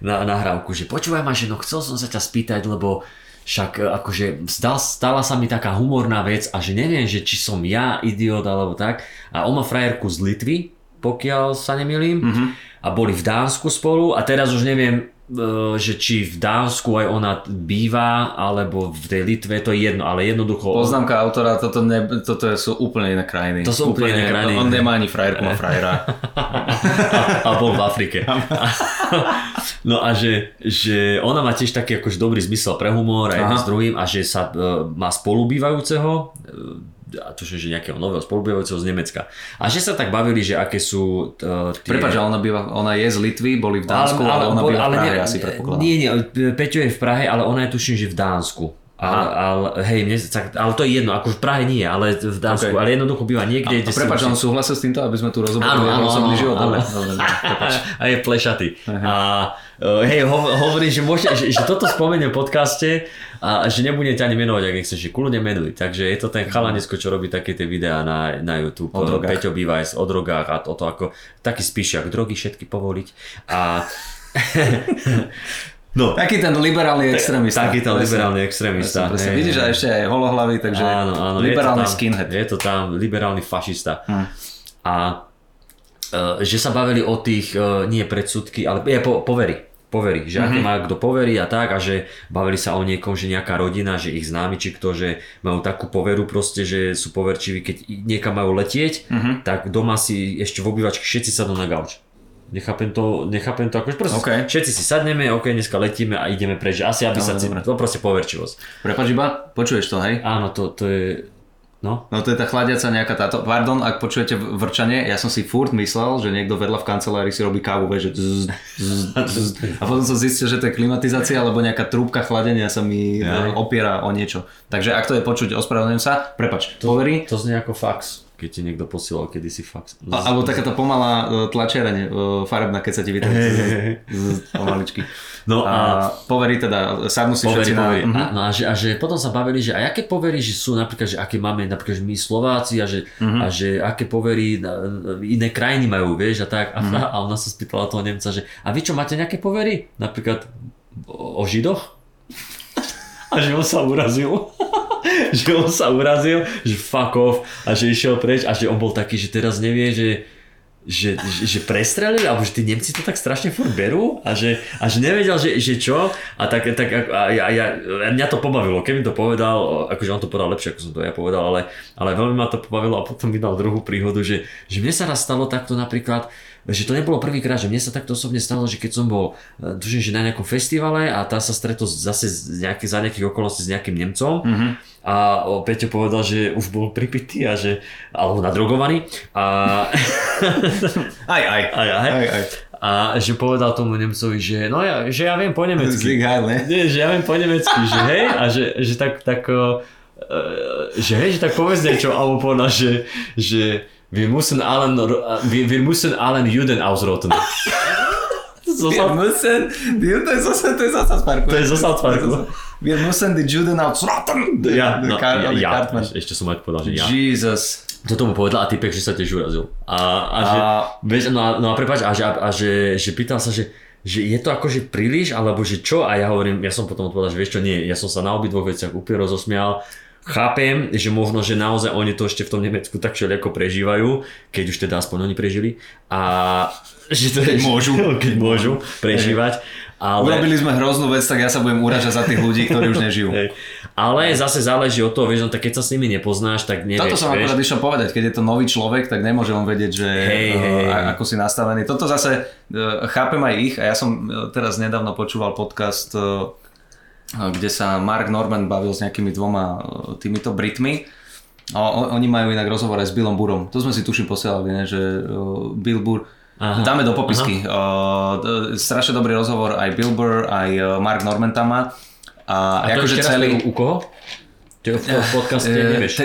nahrávku, že počúvaj ma, že no chcel som sa ťa spýtať, lebo Však akože stala sa mi taká humorná vec a že neviem, že či som ja idiot alebo tak. A on má frajerku z Litvy, pokiaľ sa nemýlim. Mm-hmm. A boli v Dánsku spolu a teraz už neviem, že či v Dánsku aj ona býva, alebo v tej Litve, to je jedno, ale jednoducho... Poznámka autora, toto sú úplne iné krajiny. To sú úplne iné krajiny. On nemá ani frajerku, má frajera. A bol v Afrike. No a že ona má tiež taký akože dobrý zmysel pre humor aj s druhým a že sa má spolubývajúceho, tuším, že nejakého nového spolubývajúceho z Nemecka. A že sa tak bavili, že aké sú tie... Prepáč, ona je z Litvy, boli v Dánsku, ale ona býva v Prahe, asi predpokladám. Nie, Peťo je v Prahe, ale ona je tuším, že v Dánsku. Ale to je jedno, ako v Prahe nie, ale v Dánsku, okay. Ale jednoducho býva niekde, kde... Prepáč, on súhlasil s týmto, aby sme tu rozoberali jeho osobný život. A je plešatý. Hovorí, že toto spomenie v podcaste a že nebudete ani menovať, ak nechceš, že kľudne menuj. Takže je to ten chalanisko, čo robí také tie videá na YouTube. Peťo býva aj o drogách a o to ako... Taký spíšiak, drogy všetky povoliť. A... No. Taký ten liberálny extrémista. Taký ten liberálny extrémista. Presne. Vidíš, a ešte aj holohlavý, takže áno, liberálny skinhead. Je to tam liberálny fašista. A že sa bavili o tých, nie predsudky, ale povery, že aké má kto poverí a tak, a že bavili sa o niekom, že nejaká rodina, že ich známi, či kto, že majú takú poveru proste, že sú poverčiví, keď niekam majú letieť, tak doma si ešte v obývačke všetci sadnú na gauč. Nechápem to akože proste, všetci si sadneme, dneska letíme a ideme preč, asi aby sa cítim, to proste poverčivosť. Prepáč iba, počuješ to, hej? Áno, to je, no. No to je tá chladiaca nejaká táto, pardon, ak počujete vrčanie, ja som si furt myslel, že niekto vedľa v kancelárii si robí kávu, že a potom som zistil, že to je klimatizácia, alebo nejaká trúbka chladenia sa mi opiera o niečo. Takže ak to je počuť, ospravedlňujem sa, prepáč, poverí. To znie ako fax. Keď ti niekto posielal kedysi fax. Alebo takáto pomalá tlačiareň farebná, keď sa ti vytlačí pomaličky. No a poverí teda, sadnú si všetci na... No a že potom sa bavili, že aj aké poverí, že sú napríklad, že aké máme napríklad my Slováci a že aké poverí iné krajiny majú, vieš a tak. A ona sa spýtala toho Nemca, že a vy čo, máte nejaké poverí? Napríklad o Židoch? A že on sa urazil. Že fuck off a že išiel preč a že on bol taký, že teraz nevie, že prestrelili alebo že tí Nemci to tak strašne furt berú a že nevedel, že čo a tak a mňa to pobavilo, keby to povedal, akože on to povedal lepšie, ako som to ja povedal, ale veľmi ma to pobavilo a potom mi dal druhú príhodu, že mne sa raz stalo takto napríklad, že to nebolo prvýkrát, že mne sa takto osobne stalo, že keď som bol tuším, že na nejakom festivale a tá sa stretol zase za nejakých okolností s nejakým Nemcom a Peťo povedal, že už bol pripitý alebo nadrogovaný a aj. A že povedal tomu Nemcovi, že no ja, že ja viem po nemecky. Zlyhal, ne? Že ja viem po nemecky, že hej a že tak že hej, že tak povedz niečo alebo povedal, že Wir müssen allen Juden ausrotten. To je zo South Sparku. Wir müssen die Juden ausrotten. Ešte som aj povedal, že ja. Jesus. Toto mu povedal a týpek, že sa tiež urazil. Prepáč, pýtal sa, že je to akože príliš, alebo že čo? A ja hovorím, ja som potom odpovedal, že vieš čo, nie. Ja som sa na obidvoch veciach úplne rozosmial. Chápem, že možno, že naozaj oni to ešte v tom Nemecku tak všelijako prežívajú, keď už teda aspoň oni prežili a že to je, keď môžu prežívať. Ale... Urobili sme hroznú vec, tak ja sa budem uražať za tých ľudí, ktorí už nežijú. Ale zase záleží od toho, vieš, no, tak keď sa s nimi nepoznáš, tak nevieš. Toto som akorát išiel povedať, keď je to nový človek, tak nemôže on vedieť, že ako si nastavený. Toto zase chápem aj ich a ja som teraz nedávno počúval podcast, kde sa Mark Normand bavil s nejakými dvoma týmito Britmi. Oni majú inak rozhovor aj s Billom Burrom. To sme si tuším posielali, ne? Že Bill Burr... Aha. Dáme do popisky. Strašne dobrý rozhovor aj Bill Burr, aj Mark Normand tam má. A to ešte raz u koho? V podcaste nevieš.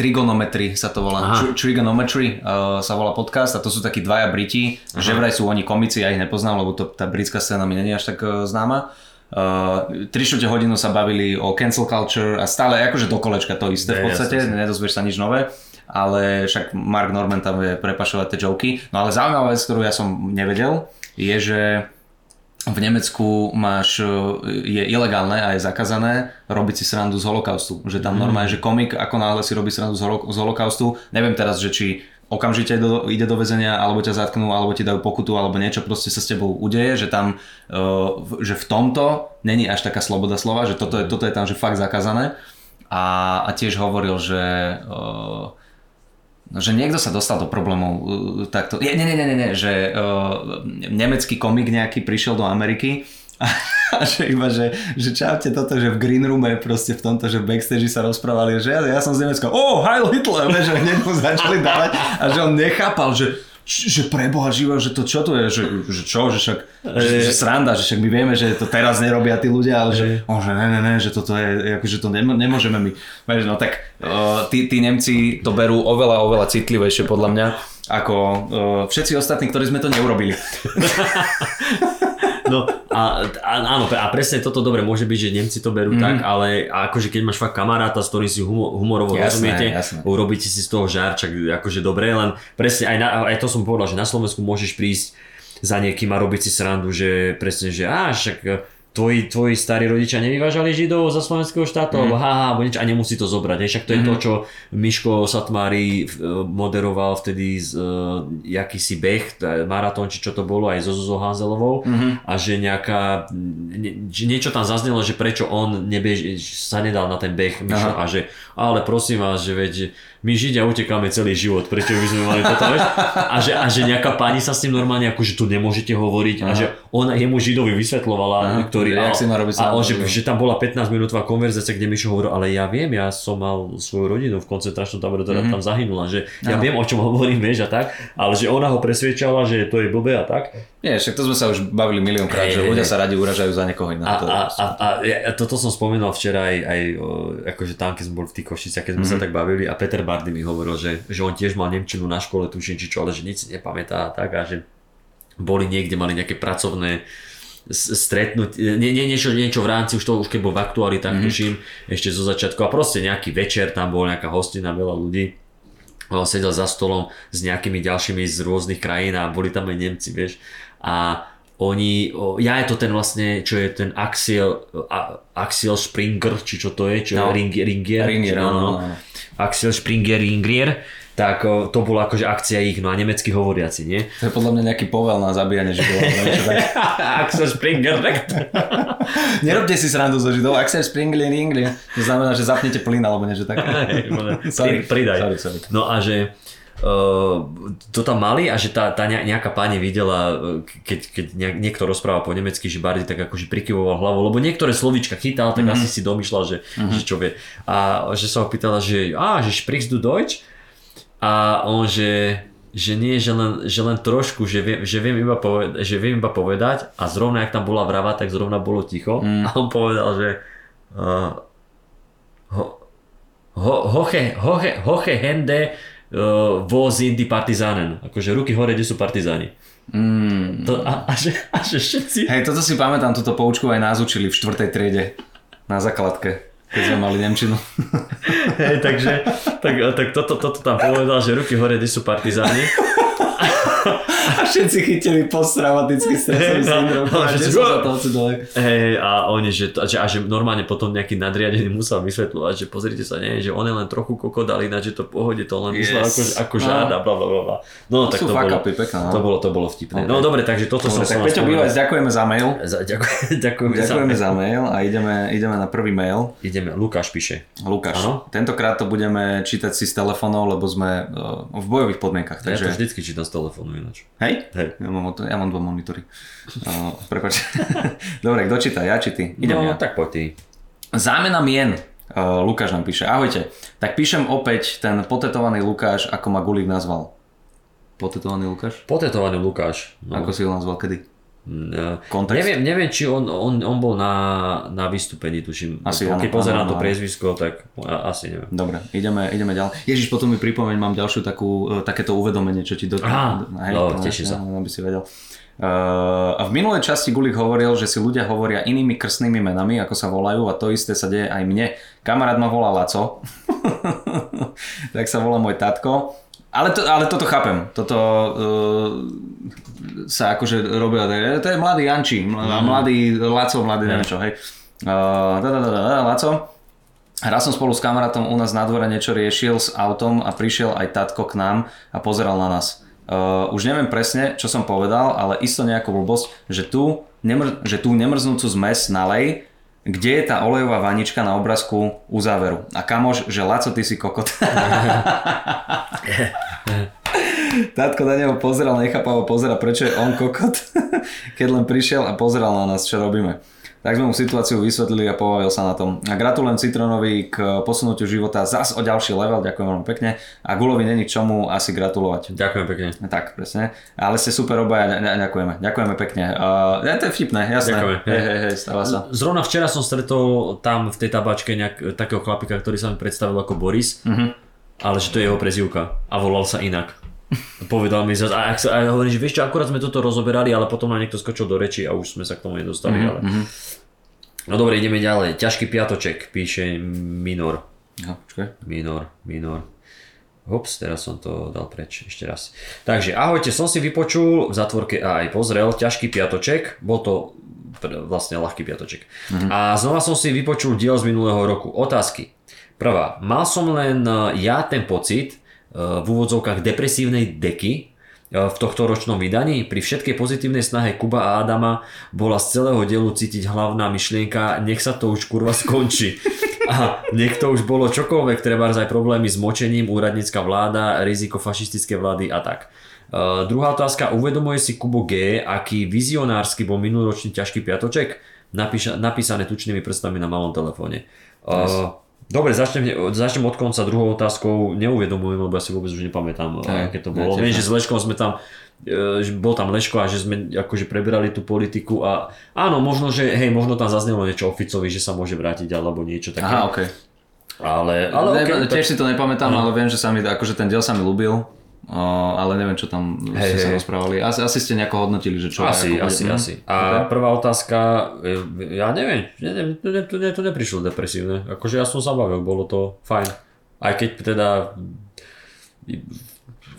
Triggernometry sa to volá. Triggernometry sa volá podcast a to sú takí dvaja Briti. Aha. Že vraj sú oni komici, ja ich nepoznám, lebo tá britská scéna mi nie je až tak známa. 3 hodinu sa bavili o cancel culture a stále akože do kolečka to isté v podstate, nedozvieš sa nič nové, ale však Mark Normand tam vie prepašovať tie joky. No ale zaujímavá vec, ktorú ja som nevedel, je, že v Nemecku máš, je ilegálne a je zakázané robiť si srandu z holokaustu. Že tam normálne, že komik ako náhle si robí srandu z holokaustu, neviem teraz, že či okamžite ide do väzenia, alebo ťa zatknú, alebo ti dajú pokutu, alebo niečo proste sa s tebou udeje, že tam, že v tomto není až taká sloboda slova, že toto je tam, že fakt zakázané. A tiež hovoril, že niekto sa dostal do problémov takto. Nie, že nemecký komik nejaký prišiel do Ameriky a že iba, že čaute toto, že v green roome proste v tomto, že v backstage sa rozprávali, že ja som z Nemecka, Heil Hitler, že hneď mu začali dávať a že on nechápal, že preboha živého, že to čo to je, že čo, že však že sranda, že však my vieme, že to teraz nerobia tí ľudia, ale že ne, že toto je, akože to nemôžeme my. No tak tí Nemci to berú oveľa citlivejšie podľa mňa, ako všetci ostatní, ktorí sme to neurobili. No a áno, a presne toto dobre môže byť, že Nemci to berú tak, ale akože keď máš fakt kamaráta, s ktorým si humorovo rozumiete, urobíte si z toho žárčak, akože dobre, len presne aj to som povedal, že na Slovensku môžeš prísť za niekým a robiť si srandu, že presne, že však tvoji starí rodičia nevyvážali Židov zo slovenského štátu, alebo alebo niečo, a nemusí to zobrať, ne? Však to je to, čo Miško Satmári moderoval vtedy jakýsi beh, maratón, či čo to bolo, aj so Zuzou Hanzelovou, a že niečo tam zaznelo, že prečo on sa nedal na ten beh, Mišo, a že ale prosím vás, že veď my Židia utekáme celý život, prečo by sme mali toto, vieš? A že nejaká pani sa s tým normálne, akože tu nemôžete hovoriť, a že ona jemu Židovi vysvetľovala, ktorý, že tam bola 15 minútová konverzácia, kde Mišo hovoril, ale ja viem, ja som mal svoju rodinu v koncentračnom tábore, ktorá tam zahynula, že ja viem, o čom hovorím, vieš, a tak, ale že ona ho presviečala, že to je blbé a tak. Nie, však to sme sa už bavili miliónkrát, že ľudia sa radi uražajú za niekoho iného. A toto som spomínal včera aj akože tam, keď sme boli v tých Košiciach, keď sme sa tak bavili, a Peter Bárdy mi hovoril, že on tiež mal nemčinu na škole, tuším, či čo, ale že nič nepamätá a tak, a že boli niekde, mali nejaké pracovné stretnutie, niečo v rámci, už keď bol v aktuáli, tak tuším, ešte zo začiatku, a proste nejaký večer, tam bol nejaká hostina, veľa ľudí, sedel za stolom s nejakými ďalšími z rôznych krajín a boli tam aj Nemci, vieš, a je to ten vlastne, čo je ten Axel Springer, či čo to je, Ringier, no. Axel Springer, Ringier, tak to bola akože akcia ich, no a nemecky hovoriaci, nie? To je podľa mňa nejaký povel na zabíjanie Židov. Axel Springer, tak. Nerobte si srandu zo Židov, Axel Springer, Ringier, to znamená, že zapnete plyn, alebo niečo také. Sorry. No a že to tam mali a že tá nejaká pani videla, keď niekto rozpráva po nemecky, že Bárdy tak akože prikyvoval hlavou, lebo niektoré slovíčka chytal, tak asi si domýšľal, že čo vie. A že sa ho pýtala, že sprichst du Deutsch? A on, že nie, že len trošku, že viem iba povedať a zrovna, jak tam bola vrava, tak zrovna bolo ticho. A on povedal, že hoche hende wo sind die Partizanen, akože ruky hore, kde sú partizáni. To, a že všetci. Hej, toto si pamätám, túto poučku aj nás učili v 4. triede na základke, keď sme mali nemčinu. Hej, takže tak toto tam povedal, že ruky hore, kde sú partizáni. A všetci chytili posttraumatický stresový syndrom. A oni, že normálne potom nejaký nadriadený musel vysvetľovať, že pozrite sa, nie, že on je len trochu kokodal, ináč je to v pohode, to len myslel ako žáda, blablabla. No tak to bolo vtipné. Okay. No dobre, takže toto som sa... Tak Peťo Bílec, ďakujeme za mail. Ďakujeme za mail a ideme na prvý mail. Lukáš píše. Áno? Tentokrát to budeme čítať si z telefónov, lebo sme v bojových podmienkach. Takže... Ja to vždycky čítam z telefónu ináč. Hej? Ja mám dva monitory. Prepáč. Dobre, kto číta? Ja či ty? No, tak poď ty. Zámena mien. Lukáš nám píše. Ahojte. Tak píšem opäť ten potetovaný Lukáš, ako ma Gulík nazval. Potetovaný Lukáš? Potetovaný Lukáš. No. Ako si ho nazval kedy? Kontext? Neviem, či on bol na vystúpení, tuším. Asi, keď pozerám to priezvisko, tak asi neviem. Dobre, ideme ďalej. Ježiš, potom mi pripomeň, mám ďalšiu takéto uvedomenie, čo ti do... teším sa. Aby si vedel. A v minulej časti Gulík hovoril, že si ľudia hovoria inými krstnými menami, ako sa volajú, a to isté sa deje aj mne. Kamarát ma volá Laco. Tak sa volá môj tatko. Ale toto chápem. Toto sa akože robila, to je mladý Janči, mladý Laco, mladý neviem čo, hej. Laco. Raz som spolu s kamarátom u nás na dvore niečo riešil s autom a prišiel aj tatko k nám a pozeral na nás. Už neviem presne, čo som povedal, ale isto nejakú blbosť, že tú nemrznúcu zmes nalej, kde je tá olejová vanička na obrázku u záveru. A kamoš, že Laco, ty si kokot. Tatko na neho pozeral, nechápavo pozera, prečo je on kokot, keď len prišiel a pozeral na nás, čo robíme. Tak sme mu situáciu vysvetlili a pobavil sa na tom. A gratulujem Citrónovi k posunutiu života zas o ďalší level, ďakujem veľmi pekne. A Gulovi není k čomu asi gratulovať. Ďakujem pekne. Tak, presne. Ale ste super obaja, ďakujeme. Ďakujeme pekne. To je vtipné, jasné. Ďakujeme. Hej, stáva sa. Zrovna včera som stretol tam v tej tabačke takého chlapika, ktorý sa mi predstavil ako Boris, ale že to je jeho prezývka a volal sa inak. Povedal mi zase, a hovorím, že vieš čo, akurát sme toto rozoberali, ale potom nám niekto skočil do reči a už sme sa k tomu nedostali, ale... No dobre, ideme ďalej. Ťažký piatoček, píše Minor. Minor. Hops, teraz som to dal preč, ešte raz. Takže, ahojte, som si vypočul, v zatvorke a aj pozrel, ťažký piatoček, bol to vlastne ľahký piatoček. A znova som si vypočul diel z minulého roku. Otázky. Prvá, mal som len ja ten pocit, v úvodzovkách depresívnej deky v tohto ročnom vydaní. Pri všetkej pozitívnej snahe Kuba a Adama bola z celého dielu cítiť hlavná myšlienka, nech sa to už kurva skončí. A nech to už bolo čokoľvek, trebárs aj problémy s močením, úradnícka vláda, riziko fašistické vlády a tak. Druhá otázka, uvedomuje si Kubo G, aký vizionársky bol minuloročný ťažký piatoček, napísané tučnými prstami na malom telefóne. Yes. Dobre, začnem od konca druhou otázkou, neuvedomujem, lebo ja si vôbec už nepamätám, aké to bolo. Viem, že s Leškom sme tam, že bol tam Leško a že sme akože preberali tú politiku a áno, možno, že hej, možno tam zaznelo niečo o Ficovi, že sa môže vrátiť alebo niečo také. Aha, okej. Ale okay, tiež si to nepamätám, ale viem, že sa mi, akože ten diel sa mi ľúbil, ale neviem, čo tam ste sa rozprávali. Asi ste nejako hodnotili, že čo. Asi. A prvá otázka, ja neviem, to neprišlo depresívne. Akože ja som sa bavil, bolo to fajn. Aj keď teda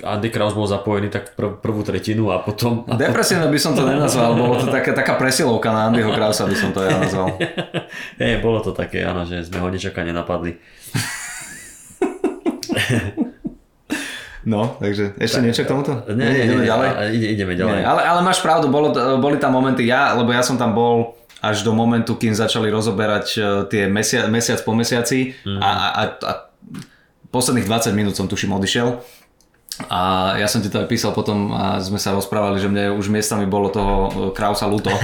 Andy Kraus bol zapojený tak prvú tretinu a potom... Depresívne by som to nenazval, bolo to taká presilovka na Andyho Krausa, by som to ja nazval. Bolo to také, áno, že sme ho nečakane napadli. No, takže ešte niečo k tomuto? Nie, ideme ďalej. Ale máš pravdu, boli tam momenty, lebo ja som tam bol až do momentu, kým začali rozoberať tie mesiac po mesiaci a posledných 20 minút som tuším odišiel. A ja som ti to aj písal potom a sme sa rozprávali, že mne už miestami bolo toho Krausa ľúto.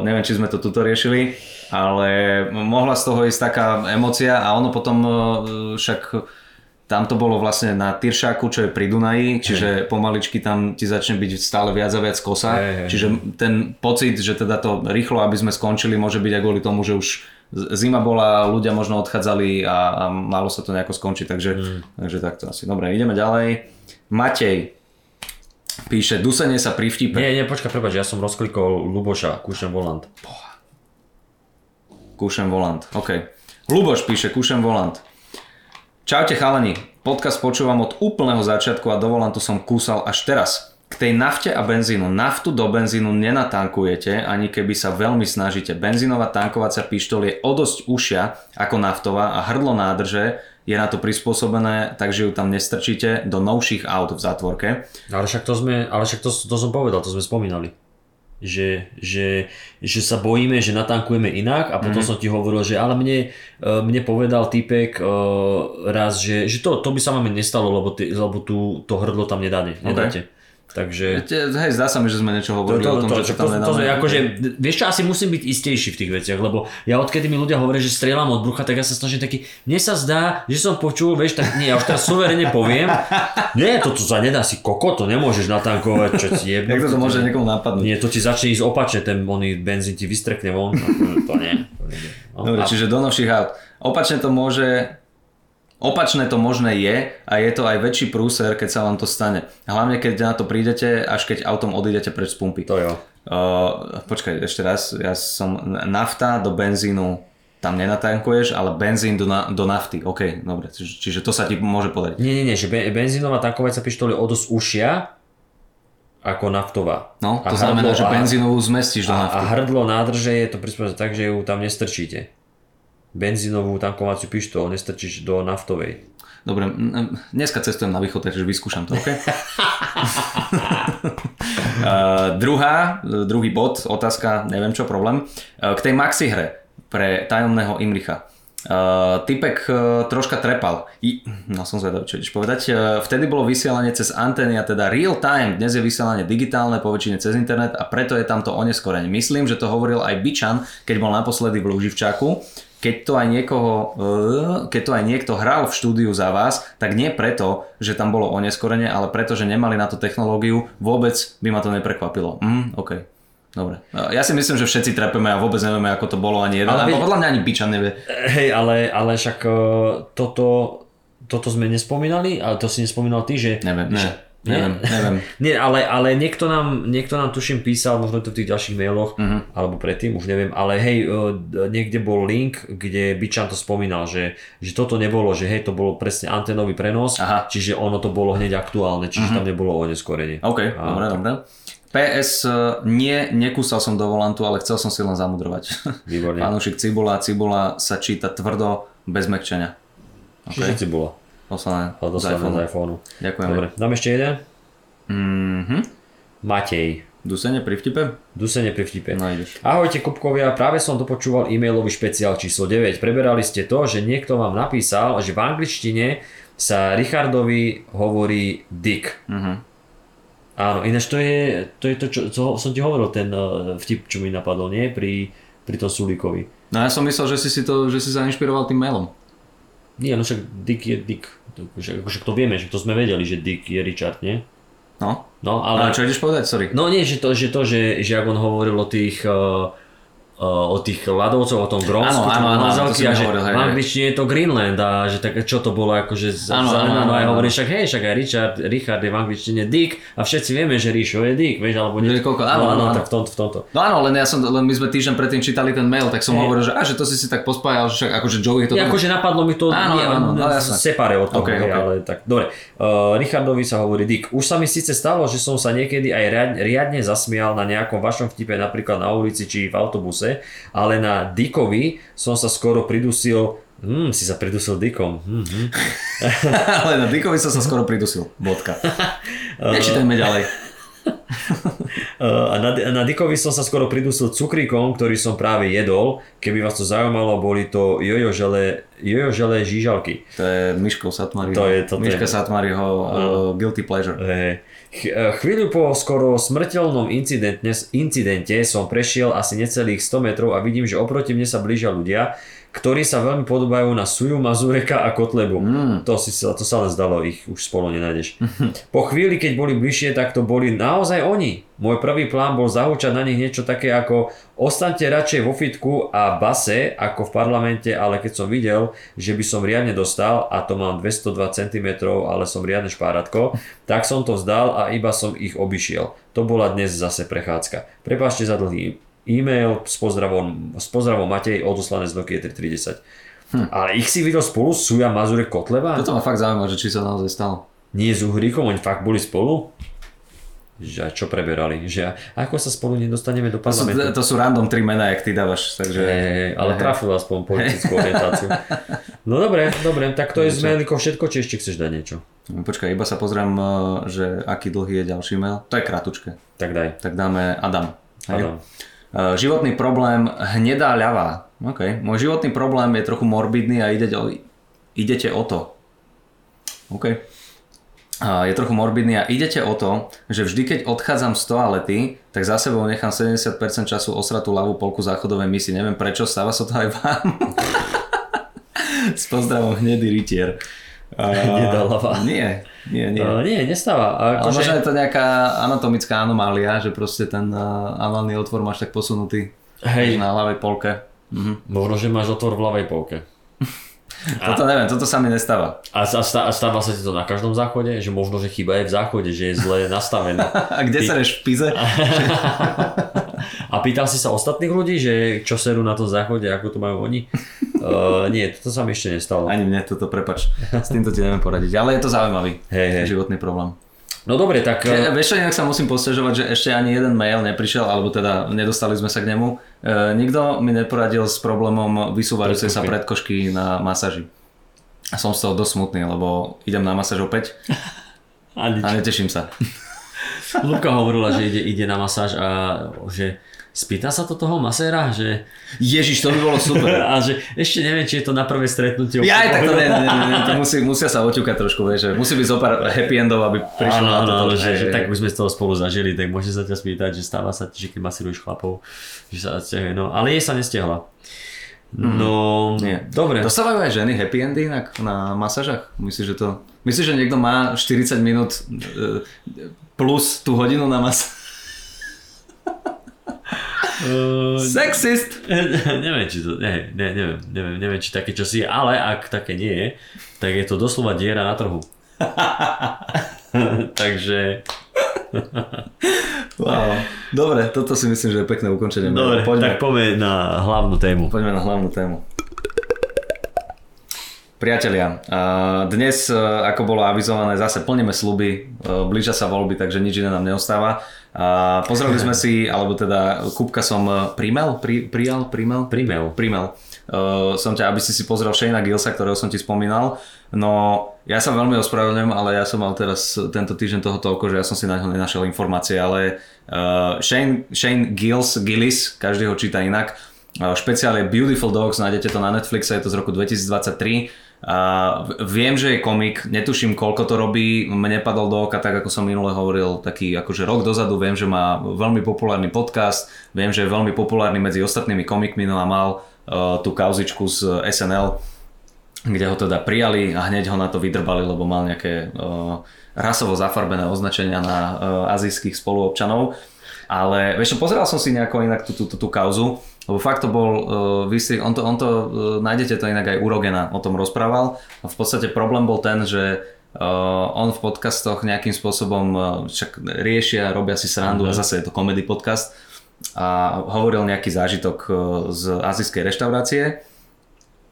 Neviem, či sme to tuto riešili, ale mohla z toho ísť taká emócia a ono potom však... Tam to bolo vlastne na Tyršáku, čo je pri Dunaji, čiže pomaličky tam ti začne byť stále viac a viac kosa. Čiže ten pocit, že teda to rýchlo, aby sme skončili, môže byť aj kvôli tomu, že už zima bola, ľudia možno odchádzali a málo sa to nejako skončí, takže takto asi. Dobre, ideme ďalej. Matej píše, dusenie sa pri vtipe. Nie, počkaj, prepáč, ja som rozklikol Luboša, kúšem volant. Kúšem volant, okej. Luboš píše, kúšem volant. Čaute chalani, podcast počúvam od úplného začiatku a do volantu som kúsal až teraz. K tej nafte a benzínu. Naftu do benzínu nenatankujete, ani keby sa veľmi snažíte. Benzínová tankovacia pištoľ je o dosť užšia ako naftová a hrdlo nádrže je na to prispôsobené, takže ju tam nestrčíte do novších aut v zátvorke. Ale však to som povedal, to sme spomínali. Že sa bojíme, že natankujeme inak a potom som ti hovoril, že ale mne povedal týpek raz, že to by sa máme nestalo, lebo to hrdlo tam nedáte. Takže... Hej, zdá sa mi, že sme niečo hovorili o tom, že tam nedáme. Vieš čo, asi musím byť istejší v tých veciach, lebo ja odkedy mi ľudia hovoria, že strieľam od brucha, tak ja sa snažím taký, mne sa zdá, že som počul, vieš, tak nie, ja už teraz suverene poviem, nie, toto sa nedá, si koko, to nemôžeš natankovať, čo ti jebne. Jak to môže niekomu napadnúť? Nie, to ti začne ísť opačne, ten benzín ti vystrekne von, to nie. Dobre, čiže do novších aut. Opačné to možné je a je to aj väčší prúser, keď sa vám to stane. Hlavne keď na to prídete, až keď autom odídete preč z pumpy. To jo. Počkaj, ešte raz, ja som nafta do benzínu tam nenatankuješ, ale benzín do nafty. OK, dobre, čiže to sa ti môže podariť. Nie, že benzínová tankovacia pištoľ je o dosť ušia. ako naftová. No, to znamená, že benzínovú zmestíš do nafty. A hrdlo nádrže je to prispôsobené tak, že ju tam nestrčíte. Benzínovú tankovaciu pištol nestrčíš do naftovej. Dobre, dneska cestujem na východ, takže vyskúšam to, okay? Druhý bod, otázka, neviem čo, problém. K tej maxi hre pre tajomného Imricha. Typek troška trepal. Som zvedavý, čo ideš povedať. Vtedy bolo vysielanie cez antény, a teda real time. Dnes je vysielanie digitálne, poväčšine cez internet, a preto je tam to oneskorenie. Myslím, že to hovoril aj Bičan, keď bol naposledy v Lúživčáku. Keď to aj niekto hral v štúdiu za vás, tak nie preto, že tam bolo oneskorenie, ale preto, že nemali na to technológiu, vôbec by ma to neprekvapilo. OK. Dobre. Ja si myslím, že všetci trepeme a vôbec nevieme, ako to bolo ani jeden. Ale podľa mňa ani Bičan nevie. Hej, ale však toto sme nespomínali, ale to si nespomínal ty, že... Neviem. Nie, ale niekto nám tuším písal, možno to v tých ďalších mailoch, alebo predtým, už neviem, ale hej, niekde bol link, kde Bičan to spomínal, že toto nebolo, že hej, to bolo presne antenový prenos. Aha. Čiže ono to bolo hneď aktuálne, čiže tam nebolo oneskorenie. OK, dobre. PS, nekúsal som do volantu, ale chcel som si len zamudrovať. Výborne. Pánušik Cibula sa číta tvrdo, bez mäkčenia. Okay. Čiže Cibula. Poslané z iPhoneu. Ďakujem. Dobre, dám ešte jeden. Matej. Dusenie pri vtipe? Nájdeš. Ahojte Kupkovia, práve som dopočúval e-mailový špeciál číslo 9. Preberali ste to, že niekto vám napísal, že v angličtine sa Richardovi hovorí Dick. Áno, ináč to je to, čo som ti hovoril, ten vtip, čo mi napadol, nie? Pri tom Sulíkovi. No ja som myslel, že si sa inšpiroval tým mailom. Nie, no však Dick je Dick. Však to vieme, že to sme vedeli, že Dick je Richard, nie? No ale... čo ideš povedať, sorry? No nie, že ak on hovoril o tých... o tých ľadovcov, o tom Grónsku, v angličtine je to Greenland, a že tak, čo to bolo akože zelená, a hovorí však hej, však aj Richard je v angličtine Dick a všetci vieme, že Ríšo je Dick, vieš, alebo nie. Tak v tomto. No áno, len my sme týždeň predtým čítali ten mail, tak som hovoril, že to si tak pospájal, že akože Joey je to... Akože napadlo mi to, separé od toho, ale tak, dobre. Richardovi sa hovorí Dick. Už sa mi síce stalo, že som sa niekedy aj riadne zasmial na nejakom vašom vtipe, napríklad na ulici či v autobuse, ale na Dickovi som sa skoro pridusil. Si sa pridusil Dickom. Ale na Dickovi som sa skoro pridusil. Bodka. Nečítajme ďalej. Na Dickovi som sa skoro pridusil cukríkom, ktorý som práve jedol. Keby vás to zaujímalo, boli to jojožele žížalky. To je Miško Satmáriho. Miška Satmáriho Guilty Pleasure. Chvíľu po skoro smrteľnom incidente som prešiel asi necelých 100 metrov a vidím, že oproti mne sa blížia ľudia, ktorí sa veľmi podobajú na Suju, Mazureka a Kotlebu. To sa len zdalo, ich už spolu nenájdeš. Po chvíli, keď boli bližšie, tak to boli naozaj oni. Môj prvý plán bol zahúčať na nich niečo také ako ostaňte radšej vo fitku a base ako v parlamente, ale keď som videl, že by som riadne dostal, a to mám 202 cm, ale som riadne špáratko, tak som to vzdal a iba som ich obišiel. To bola dnes zase prechádzka. Prepáčte za dlhý e-mail, s pozdravom Matej, odoslané z Nokia 3310. Ale ich si videl spolu Suja, Mazurek, Kotleba? Toto ma fakt zaujíma, že či sa naozaj stalo. Nie s Uhríkom, oni fakt boli spolu? Že čo preberali, že ako sa spolu nedostaneme do parlamentu. To sú random tri mená, jak ty dávaš, takže... ale trafil aspoň politickú orientáciu. No dobre, tak to je z mailíkov všetko, či ešte chceš dať niečo? Počkaj, iba sa pozriem, že aký dlhý je ďalší mail. To je kratučké. Tak daj. Tak dáme Adam. Životný problém, hnedá ľavá. OK. Môj životný problém je trochu morbidný a idete o to. OK. Je trochu morbidný a idete o to, že vždy keď odchádzam z toalety, tak za sebou nechám 70% času osratú ľavú polku záchodovej misy. Neviem prečo, stáva sa to aj vám. S pozdravom hnedý rytier. Hnedá ľava. Nie. Nie, nestáva. Ale možno je to nejaká anatomická anomália, že proste ten analný otvor máš tak posunutý na ľavej polke. Možno, že máš otvor v ľavej polke. Toto neviem, toto sa mi nestáva. A stáva sa ti to na každom záchode? Že možno, že chyba je v záchode, že je zle nastavené. A kde sereš v pize? A pýtal si sa ostatných ľudí, že čo serú na tom záchode, ako to majú oni? Nie, toto sa mi ešte nestalo. Ani mne, toto prepač. S týmto ti neviem poradiť. Ale je to zaujímavý životný problém. No dobre, tak... Vieš čo, inak sa musím posťažovať, že ešte ani jeden mail neprišiel, alebo teda nedostali sme sa k nemu. Nikto mi neporadil s problémom vysúvajúcej sa predkošky na masáži. A som z toho dosť smutný, lebo idem na masáž opäť a neteším sa. Ľubka hovorila, že ide na masáž a že spýta sa to toho maséra, že Ježiš, to by bolo super. A že ešte neviem, či je to na prvé stretnutie. Ja aj tak to neviem, to musia sa oťukať trošku, vieš, že musí byť zopár happy endov, aby prišlo na to. Áno, že tak už sme z toho spolu zažili, tak môže sa ťa spýtať, že stáva sa ti, že keď masíruješ chlapov, že sa odstiahuje, no ale jej sa nestihla. No, nie. Dobre. Dostávajú aj ženy happy endy na masážach? Myslíš, že niekto má 40 minút plus tú hodinu na masáž? Sexist! Neviem, či to, neviem, či také čosi je, ale ak také nie je, tak je to doslova diera na trhu. Takže... Wow. Dobre, toto si myslím, že je pekné ukončenie. Dobre, tak poďme na hlavnú tému. Priatelia, dnes, ako bolo avizované, zase plníme sľuby, blížia sa voľby, takže nič iné nám neostáva. Pozreli sme si, alebo teda Kubka som primel. Som ťa, aby si si pozrel Shanea Gillisa, ktorého som ti spomínal. No, ja sa veľmi ospravedlňujem, ale ja som mal teraz tento týždeň toho toľko, že ja som si na ňo nenašiel informácie, ale Shane Gillis, každý ho číta inak. Špeciál je Beautiful Dogs, nájdete to na Netflixe, je to z roku 2023. Viem, že je komik, netuším, koľko to robí, mne padol do oka, tak ako som minule hovoril, taký akože rok dozadu, viem, že má veľmi populárny podcast, viem, že je veľmi populárny medzi ostatnými komikmi, no a mal tú kauzičku z SNL, kde ho teda prijali a hneď ho na to vydrbali, lebo mal nejaké rasovo zafarbené označenia na azijských spoluobčanov, ale vieš, pozeral som si nejako inak tú kauzu. Lebo fakt to bol výstrik, nájdete to inak aj u Rogena, o tom rozprával. A v podstate problém bol ten, že on v podcastoch nejakým spôsobom však riešia, robia si srandu a zase je to komedy podcast. A hovoril nejaký zážitok z azijskej reštaurácie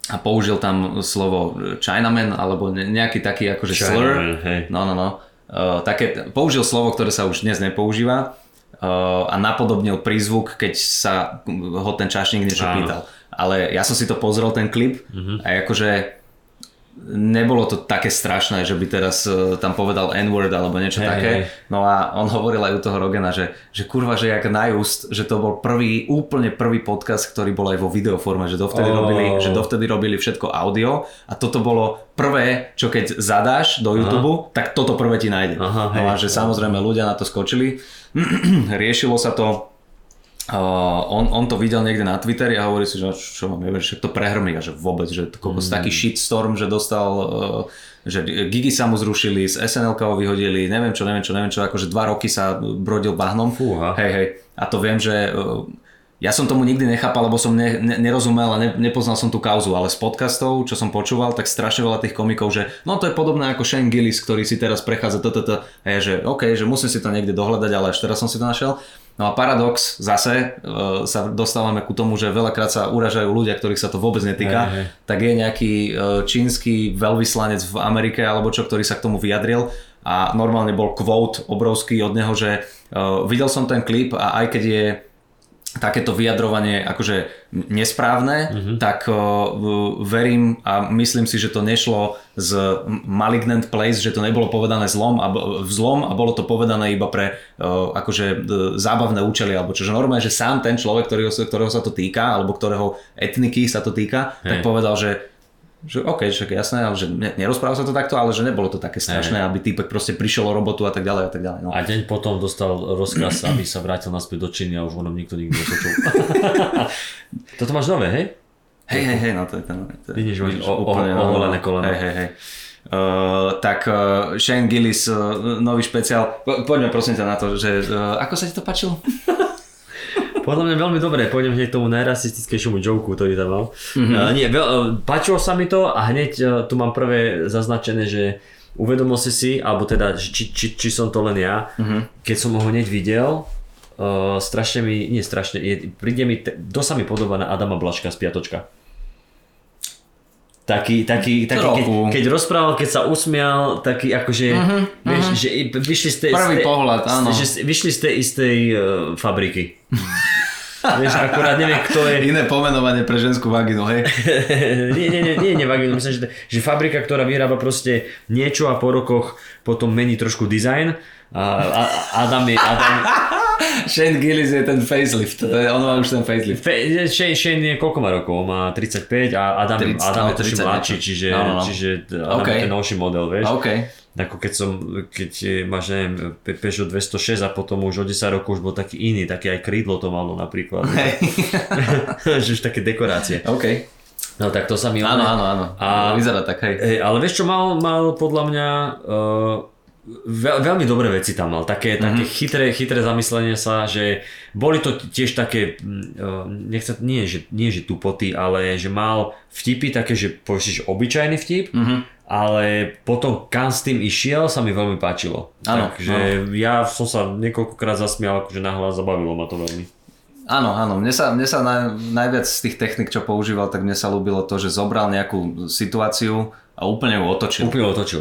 a použil tam slovo Chinaman alebo nejaký taký akože slur. Použil slovo, ktoré sa už dnes nepoužíva. A napodobnil prízvuk, keď sa ho ten čašník niečo pýtal. Ale ja som si to pozrel, ten klip, a akože nebolo to také strašné, že by teraz tam povedal N-word alebo niečo také. No a on hovoril aj u toho Rogena, že kurva, že jak najúst, že to bol úplne prvý podcast, ktorý bol aj vo videoforme, že dovtedy robili všetko audio a toto bolo prvé, čo keď zadáš do YouTube, tak toto prvé ti nájde. No a že samozrejme ľudia na to skočili, riešilo sa to. On to videl niekde na Twitteri a hovorí si, že čo mám, neviem, že to prehrmí a že vôbec, že taký shitstorm, že dostal, že gigy sa mu zrušili, z SNL-ka ho vyhodili, neviem čo, akože 2 roky sa brodil bahnom. Fúha. Hej. A to viem, že ja som tomu nikdy nechápal, lebo som nerozumel a nepoznal som tú kauzu, ale z podcastov, čo som počúval, tak strašne veľa tých komikov, že no to je podobné ako Shane Gillis, ktorý si teraz prechádza a ja, že okej, že musím si to niekde dohľadať, ale až teraz som si to našiel. No a paradox zase, sa dostávame ku tomu, že veľakrát sa uražajú ľudia, ktorých sa to vôbec netýka, tak je nejaký čínsky veľvyslanec v Amerike alebo čo, ktorý sa k tomu vyjadril a normálne bol quote obrovský od neho, že videl som ten klip a aj keď je takéto vyjadrovanie akože nesprávne, tak verím a myslím si, že to nešlo z malignant place, že to nebolo povedané zlom a bolo to povedané iba pre akože zábavné účely alebo čože normálne, že sám ten človek, ktorého sa to týka alebo ktorého etniky sa to týka, tak povedal, že okej, však jasné, že nerozprával sa to takto, ale že nebolo to také strašné, aby týpek proste prišiel o robotu a tak ďalej. No. A deň potom dostal rozkaz, aby sa vrátil naspäť do Číny a už ho nikto nepočul. Toto máš nové, hej? Hej, no to je ten... Vidíš, oholené koleno. Hej. Tak Shane Gillis, nový špeciál. Poďme prosím ťa na to, že ako sa ti to páčilo? Podľa mňa veľmi dobre, pôjdem hneď k tomu najrasistickejšiemu joke, ktorý tam mal. Páčilo sa mi to a hneď tu mám prvé zaznačené, že uvedomil si, alebo teda, či som to len ja, keď som ho hneď videl, príde mi, kto sa mi podobá na Adama Blažka z Piatočka. Taký keď rozprával, keď sa usmial, taký akože, vieš, že vyšli z tej istej fabriky. Vieš, akurát neviem, kto je... Iné pomenovanie pre ženskú vaginu, hej? nie vaginu, myslím, že fabrika, ktorá vyrába proste niečo a po rokoch potom mení trošku dizajn a Adam je... Shane Gillis je ten facelift, on má už ten facelift. Shane je, koľko má rokov? On má 35 a Adam je trošku mladší, čiže Adam je ten novší model, vieš? Okay. Ako keď máš, neviem, Peugeot 206 a potom už o 10 rokov už bol taký iný, také aj krídlo to malo napríklad. Hey. Že už také dekorácie. OK. No tak to sa mi... Áno. Vyzerá tak, hej. Ale vieš čo, mal podľa mňa... Veľmi dobré veci tam mal, také chytré zamyslenie sa, že boli to tiež také, nie že tupoty, ale že mal vtipy také, že povieš obyčajný vtip, ale potom kam s tým išiel sa mi veľmi páčilo. Takže ja som sa niekoľkokrát zasmial, akože nahlas, zabavilo ma to veľmi. Áno, mne sa najviac z tých technik, čo používal, tak mne sa ľúbilo to, že zobral nejakú situáciu a úplne ju otočil.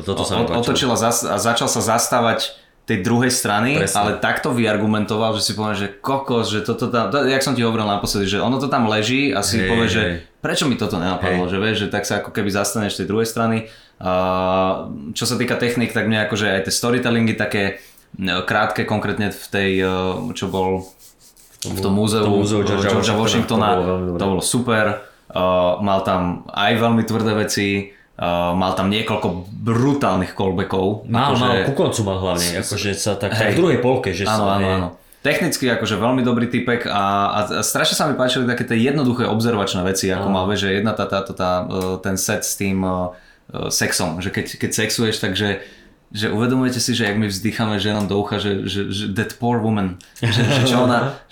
Toto sa mi páčilo. Otočil a začal sa zastávať tej druhej strany, presne. Ale takto vyargumentoval, že si poviem, že kokos, že toto tam, jak som ti hovoril naposledy, že ono to tam leží a si povie, že prečo mi toto nenapadlo, že vieš, že tak sa ako keby zastaneš tej druhej strany. Čo sa týka technik, tak mne akože aj tie storytellingy také krátke, konkrétne v tej, čo bol v tom múzeu Georgea Washingtona, to bolo super. Mal tam aj veľmi tvrdé veci. Mal tam niekoľko brutálnych callbackov. Mal ku koncu mal hlavne, akože sa tak v druhej polke, že sa... Áno. Technicky akože veľmi dobrý typek a strašne sa mi páčili také tie jednoduché observačné veci, ako mal, že jedna ten set s tým sexom, že keď sexuješ, takže že uvedomujete si, že jak my vzdycháme ženom do ucha, že that poor woman, že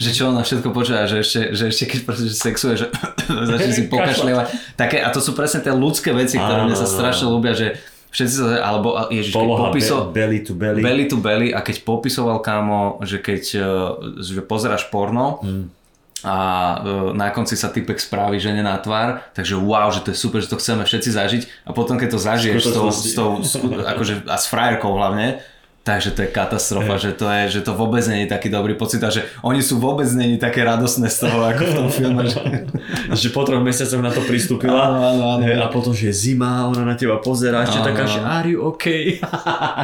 čo ona všetko počúva, že ešte keď proste sexuje, že začne si pokašľovať. Také, a to sú presne tie ľudské veci, ktoré mne sa strašne ľúbia, že všetci sa, alebo ježiš, belly to belly, a keď popisoval kámo, že keď že pozeráš porno, a na konci sa typek spraví žene na tvár, takže wow, že to je super, že to chceme všetci zažiť, a potom keď to zažiješ akože, a s frajerkou hlavne, takže to je katastrofa, že to vôbec nie je taký dobrý pocit a že oni sú vôbec nie také radosné z toho, ako v tom filme. Že po 3 mesiacoch na to pristúpila a potom, že je zima, ona na teba pozerá, ešte taká, že are you okay?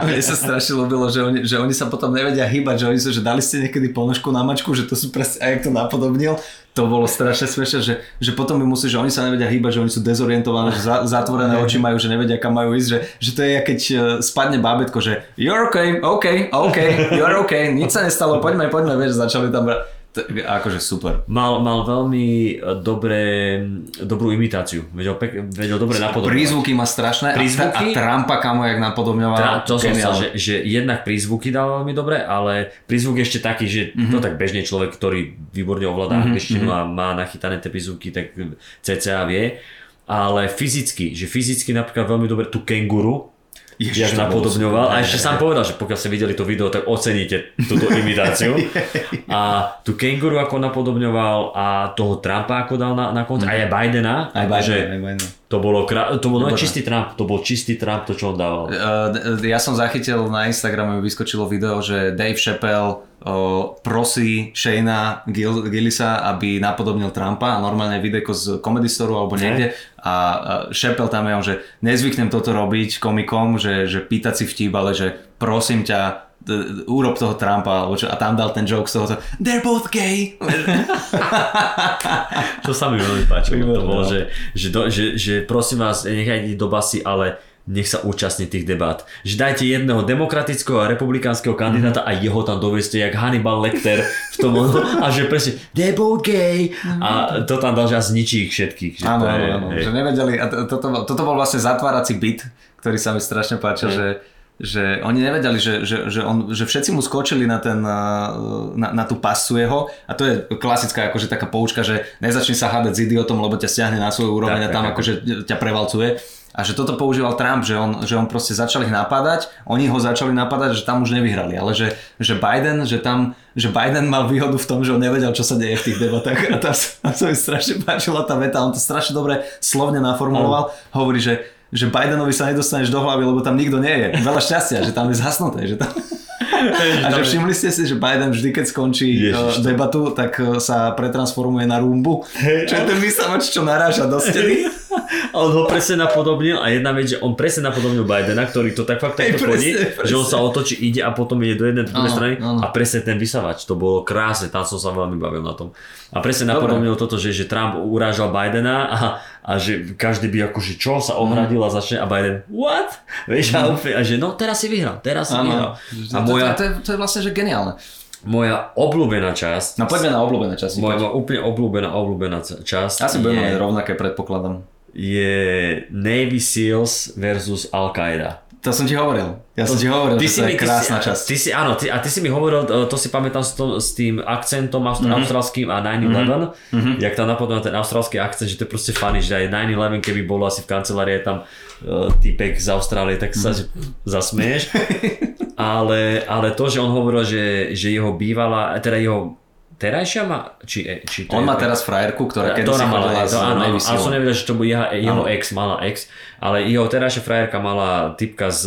Mne sa strašne ľúbilo, že oni sa potom nevedia hýbať, že oni sú, že dali ste niekedy ponožku na mačku, že to sú presne, a jak to napodobnil, to bolo strašne smiešne, že potom mi musí, že oni sa nevedia hýbať, že oni sú dezorientovaní, že zatvorené oči majú, že nevedia kam majú ísť, že to je, keď spadne bábätko, že you're okay, you're okay, nič sa nestalo, poďme, vieš, začali tam akože super. Mal veľmi dobrú imitáciu, vedel dobre napodobňovať. Prízvuky má strašné prízvuky? A Trumpa kamo jak napodobňoval. To som sa, že jednak prízvuky dal veľmi dobre, ale prízvuk ešte taký, že to tak bežný človek, ktorý výborne ovláda angličtinu a má nachytané tie prízvuky, tak cca vie, ale fyzicky napríklad veľmi dobre tú kenguru, jak napodobňoval a ešte sám povedal, že pokiaľ ste videli to video, tak oceníte túto imitáciu a tú kenguru ako napodobňoval a toho Trumpa ako dal na konci a aj Bidena, to bol čistý Trump, to čo on dával. Ja som zachytil na Instagrame, vyskočilo video, že Dave Chappelle prosí Shana Gillisa, aby napodobnil Trumpa, normálne videjko z Comedy Store alebo niekde a Chappelle tam je on, že nezvyknem toto robiť komikom, že pýtať si vtip, ale že prosím ťa, urob toho Trumpa a tam dal ten joke z toho, they're both gay. To sa mi veľmi páčilo, to bolo, že prosím vás, nechajte do basy, ale nech sa účastní tých debát. Že dajte jedného demokratického a republikánskeho kandidáta a jeho tam doveste jak Hannibal Lecter v tom a že presne they're both gay a to tam dal, že zničí ich všetkých. Áno, že nevedeli a toto bol vlastne zatvárací bit, ktorý sa mi strašne páčil, že že oni nevedeli, že všetci mu skočili na tú pasu jeho, a to je klasická akože taká poučka, že nezačni sa hádať s idiotom, lebo ťa stiahne na svoju úroveň a tam akože ťa prevalcuje. A že toto používal Trump, že on proste začal ich napádať, oni ho začali napádať, že tam už nevyhrali, ale že Biden mal výhodu v tom, že on nevedel, čo sa deje v tých debatách, a tam sa mi strašne páčila tá veta, on to strašne dobre slovne naformuloval, hovorí, že Bidenovi sa nedostaneš do hlavy, lebo tam nikto nie je. Veľa šťastia, že tam je zhasnuté. Že tam... A že všimli ste si, že Biden vždy, keď skončí debatu, tak sa pretransformuje na rumbu. Čo je ten vysavač, čo naráža do steny. A on ho presne napodobnil, a jedna vec, že on presne napodobnil Bidena, ktorý to tak fakt takto chodí, že on sa otočí, ide a potom ide do jednej druhej strany, a presne ten vysavač, to bolo krásne, tam som sa veľmi bavil na tom. A presne napodobnil toto, že Trump urážal Bidena a že každý by akože čo sa ohradil a začne, a Biden what? Vieš, a že no teraz si vyhral, A moja, to je vlastne že geniálne. Moja obľúbená časť. No poďme na obľúbená časť. Moja úplne obľúbená časť. Asi budeme mať rovnaké, predpokladám. Je Navy Seals versus Al-Qaida. To som ti hovoril. To je krásna časť. Ty si mi hovoril, to si pamätám s tým akcentom australským a 9/11, jak tam napodobňa ten australský akcent, že to je proste funny, že aj 9/11 keby bolo asi v kancelárii, tam týpek z Austrálie, tak sa zasmieš. Ale to, že on hovoril, že jeho bývalá, teda jeho terajšia má, či on má teraz frajerku, ktorá kedy si chodila z Navy Seal. Ale som nevedel, že to bude jeho ex, mala ex, ale jeho terajšia frajerka mala typka z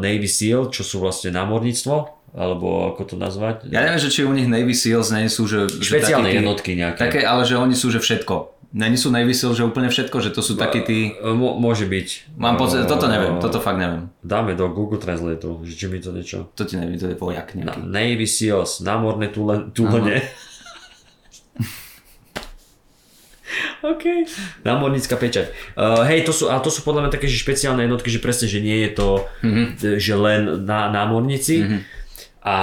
Navy Seal, čo sú vlastne námorníctvo, alebo ako to nazvať. Ja neviem, že či u nich Navy Seals nie sú, že špeciálne jednotky nejaké. Také, ale že oni sú, že všetko. Není sú Navy Seal, že úplne všetko, že to sú takí tí... Môže byť. Mám pocit, toto neviem, toto fakt neviem. Dáme do Google Translate, že či mi to niečo... To ti neviem, to je vojak nejaký. Navy Seals, námorné túlenie. OK. Námornická pečať. Hej, to sú podľa mňa také že špeciálne jednotky, že presne, že nie je to, že len na námornici. A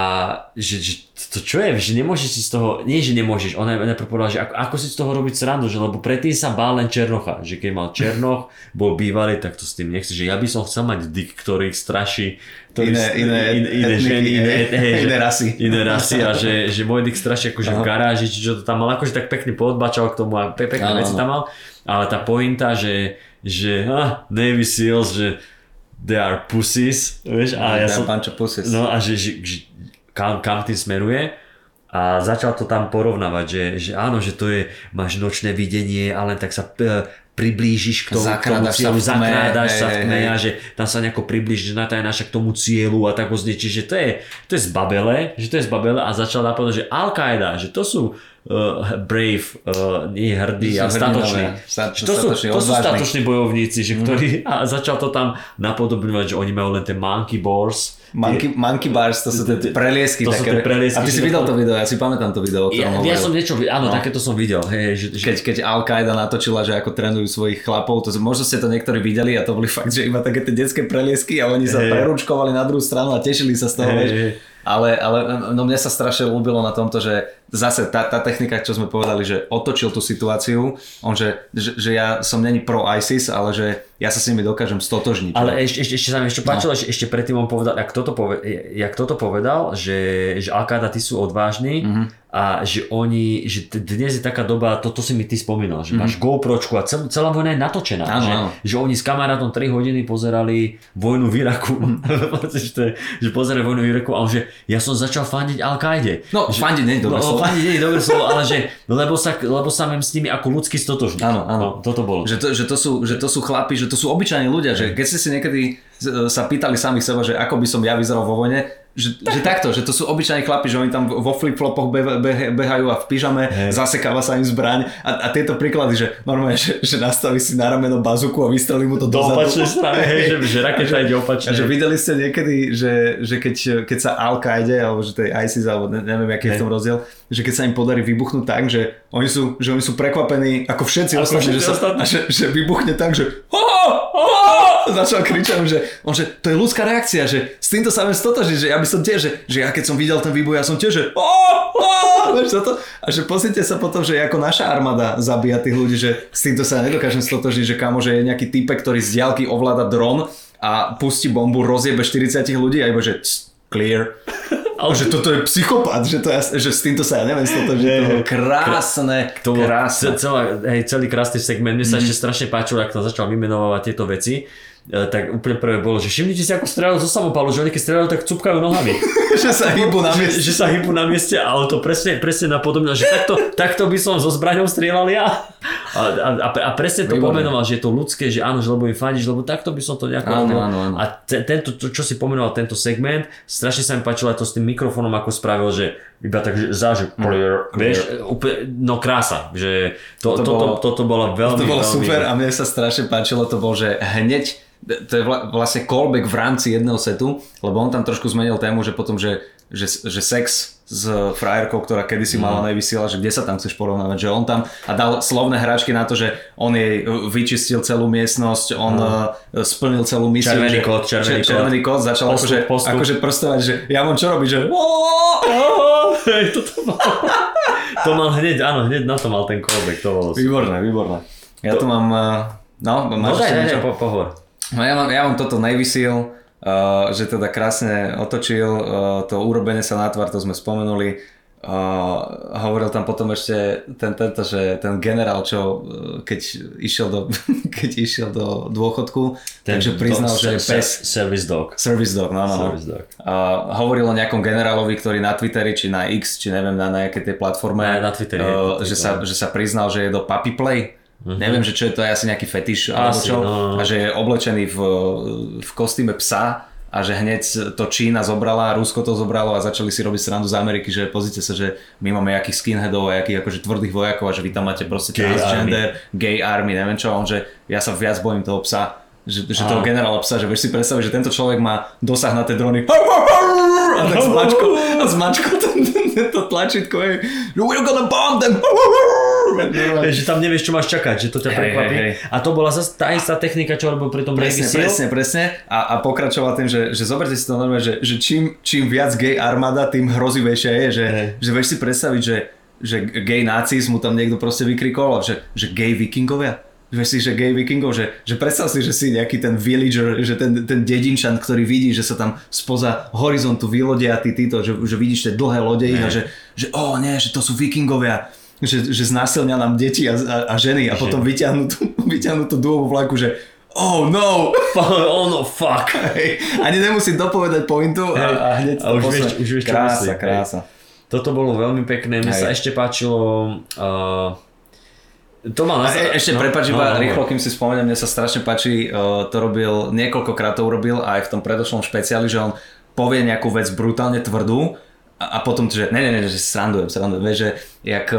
že to čo je, že nemôžeš si z toho, nie že nemôžeš, ona najprv povedala, že ako si z toho robiť srandu, že lebo predtým sa bál len Černocha, že keď mal Černoch, bol bývalý, tak to s tým nechce, že ja by som chcel mať dick, ktorý straší iné rasy a že môj dick straší akože v garáži, či čo to tam mal, akože tak pekne podbačal k tomu a pekné veci tam mal, ale tá pointa, že Navy Seals, že they are pussies, vieš, a ja som pussies. No a že kam tým smeruje, a začal to tam porovnávať, že áno, že to je, máš nočné videnie, ale tak sa priblížiš k tomu cieľu, zakrádaš sa v tme, a že tam sa nejako priblížiš k tomu cieľu a tak ho zničíš, že to je zbabele, a začal napadnúť, že Al-Qaida, že to sú brave, nie hrdí a statoční. To sú statoční bojovníci, že ktorí, a začal to tam napodobňovať, že oni majú len tie monkey bars. Monkey bars, to sú tie preliesky. A ty si videl to video, ja si pamätám to video, o ktorom hovoril. Ja som niečo videl, áno, takéto som videl. Keď Al-Qaida natočila, že ako trénujú svojich chlapov, to možno ste to niektorí videli, a to boli fakt, že iba také tie detské preliesky, a oni sa preručkovali na druhú stranu a tešili sa z toho, vieš. Ale no mne sa strašne ľúbilo na tomto, že zase tá technika, čo sme povedali, že otočil tú situáciu, on že ja som není pro ISIS, ale že ja sa s nimi dokážem stotožniť. Ale ešte sa mi páčilo, že ešte predtým on povedal, jak toto povedal, že Al-Qaida, tí sú odvážni, a že oni, že dnes je taká doba, to si mi ty spomínal, že máš GoPročku a celá vojna je natočená, že oni s kamarátom 3 hodiny pozerali vojnu v Iraku, že pozerali vojnu v Iraku, a on, že ja som začal fandiť Al-Qaide. No, fandiť nie je dobré slovo. Fandiť nie je dobré slovo, ale že lebo sa viem s nimi ako ľudský stotožný. Áno. Toto bolo. Že to sú chlapi, že to sú obyčajní ľudia, že keď ste si niekedy sa pýtali samých seba, že ako by som ja vyzeral vo vojne, že takto, že to sú obyčajní chlapi, že oni tam vo flip-flopoch behajú a v pyžame, zasekáva sa im zbraň, a tieto príklady, že normálne, že nastaví si na rameno bazuku a vystrelí mu to dozadu. Do opačnej strany, že raketa ide opačne. A že videli ste niekedy, že keď sa Al-Qaide, alebo že to je ISIS, alebo neviem, aký je v tom rozdiel, že keď sa im podarí vybuchnúť tak, že oni sú prekvapení, ako všetci ostatní, že vybuchne tak, že začal kričať, že to je ľudská reakcia, že s týmto sa viem stotožiť, že ja by som tiež, že ja keď som videl ten výboj, ja som tiež, že a že pozrite sa potom, že ako naša armáda zabíja tých ľudí, že s týmto sa nedokážem stotožiť, že kámo, že je nejaký typek, ktorý z diaľky ovláda dron a pustí bombu, rozjebe 40 ľudí a iba že clear. Ale že toto je psychopat, že, to ja, že s týmto sa ja neviem stotožniť. Krásne, to krásne. Celý krásny segment. Mne sa ešte strašne páčilo, ako začal vymenovávať tieto veci. Tak úplne prvé bolo, že všimnite si, ako strieľajú zo samopalu, že oni keď strieľajú, tak cupkajú nohami. Že sa hýbu na mieste. Že sa hýbu na mieste, ale to presne napodobňa, že takto by som so zbraňou strieľal ja. A presne to pomenoval, že je to ľudské, že áno, že lebo im fandíš, lebo takto by som to nejako... Áno. A tento, čo si pomenoval tento segment, strašne sa mi páčilo aj to s tým mikrofónom, ako spravil, že iba tak, že vieš, úplne, no krása, že toto bolo veľmi... To bolo veľmi super a mne sa strašne páčilo, to bol, že hneď, to je vlastne callback v rámci jedného setu, lebo on tam trošku zmenil tému, že potom, že sex s frajerkou, ktorá kedysi mala nevysiela, že kde sa tam chceš porovnávať, že on tam a dal slovné hračky na to, že on jej vyčistil celú miestnosť, on splnil celú misiu. Červený kód, začal akože prstovať, že ja mám čo robiť, že to mal hneď, áno, hneď na to mal ten callback, to bolo výborné. Ja to mám, pohovor. No ja mám toto Navy Seal, že teda krásne otočil, to urobenie sa na tvár, to sme spomenuli. Hovoril tam potom ešte tento, že ten generál, čo keď išiel do dôchodku, takže priznal, že je pes. Service dog. No. Hovoril o nejakom generálovi, ktorý na Twitteri, či na X, či neviem na nejakej tej platforme, na Twitteri, že sa priznal, že je do Puppy Play. Neviem, že čo je to, je asi nejaký fetiš alebo čo, a že je oblečený v kostýme psa a že hneď to Čína zobrala, Rusko to zobralo a začali si robiť srandu z Ameriky, že pozrite sa, že my máme jakých skinheadov a jakých akože tvrdých vojakov a že vy tam máte proste transgender, gay army, neviem čo, on, že ja sa viac bojím toho psa, že toho generála psa, že vieš si predstaviť, že tento človek má dosah na tie drony a tak s mačkou to tlačítko je we're gonna bomb them, že tam nevieš, čo máš čakať, že to ťa prekvapí. A to bola zase tá istá technika, čo robil pri tom Navy Seal. Presne. A pokračoval tým, že zoberte si to normálne, že čím viac gay armáda, tým hrozivejšia je, že vieš si predstaviť, že gay nácis mu tam niekto proste vykrikoval, že gay vikingovia. Vieš si, že gay vikingov, že predstav si, že si nejaký ten villager, že ten dedinčan, ktorý vidí, že sa tam spoza horizontu vylodia títo, že vidíš tie dlhé lode a že to sú vikingovia. Že znásilňa nám deti a ženy a potom vyťahnú tú dúhovú vlaku, že oh no fuck. Hej. Ani nemusím dopovedať pointu a hneď to posledná. Už vieš, krása. Toto bolo veľmi pekné, mne sa ešte páčilo... Rýchlo, kým si spomeniem, mne sa strašne páči, niekoľkokrát to urobil aj v tom predošlom špeciáli, že on povie nejakú vec brutálne tvrdú, a potom, že ne, že srandujem, vieš, že jak,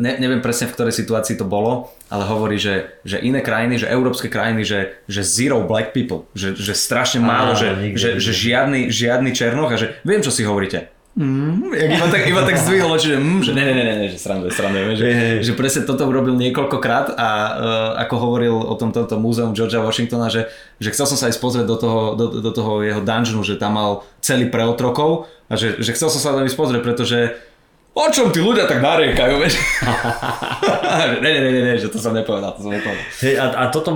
neviem presne v ktorej situácii to bolo, ale hovorí, že iné krajiny, že európske krajiny, že zero black people, že strašne málo, že žiadny černoch a že viem, čo si hovoríte. Iba tak zdvihol oči, že ne, že srandujem, že presne toto urobil niekoľkokrát a ako hovoril o tomto múzeum Georgea Washingtona, že chcel som sa aj pozrieť do toho jeho dungeonu, že tam mal celý pre otrokov. A že chcel som sa tam ísť pozrieť, pretože o čom tí ľudia tak nariekajú, vieš? Ne, že to som nepovedal, Hej, a to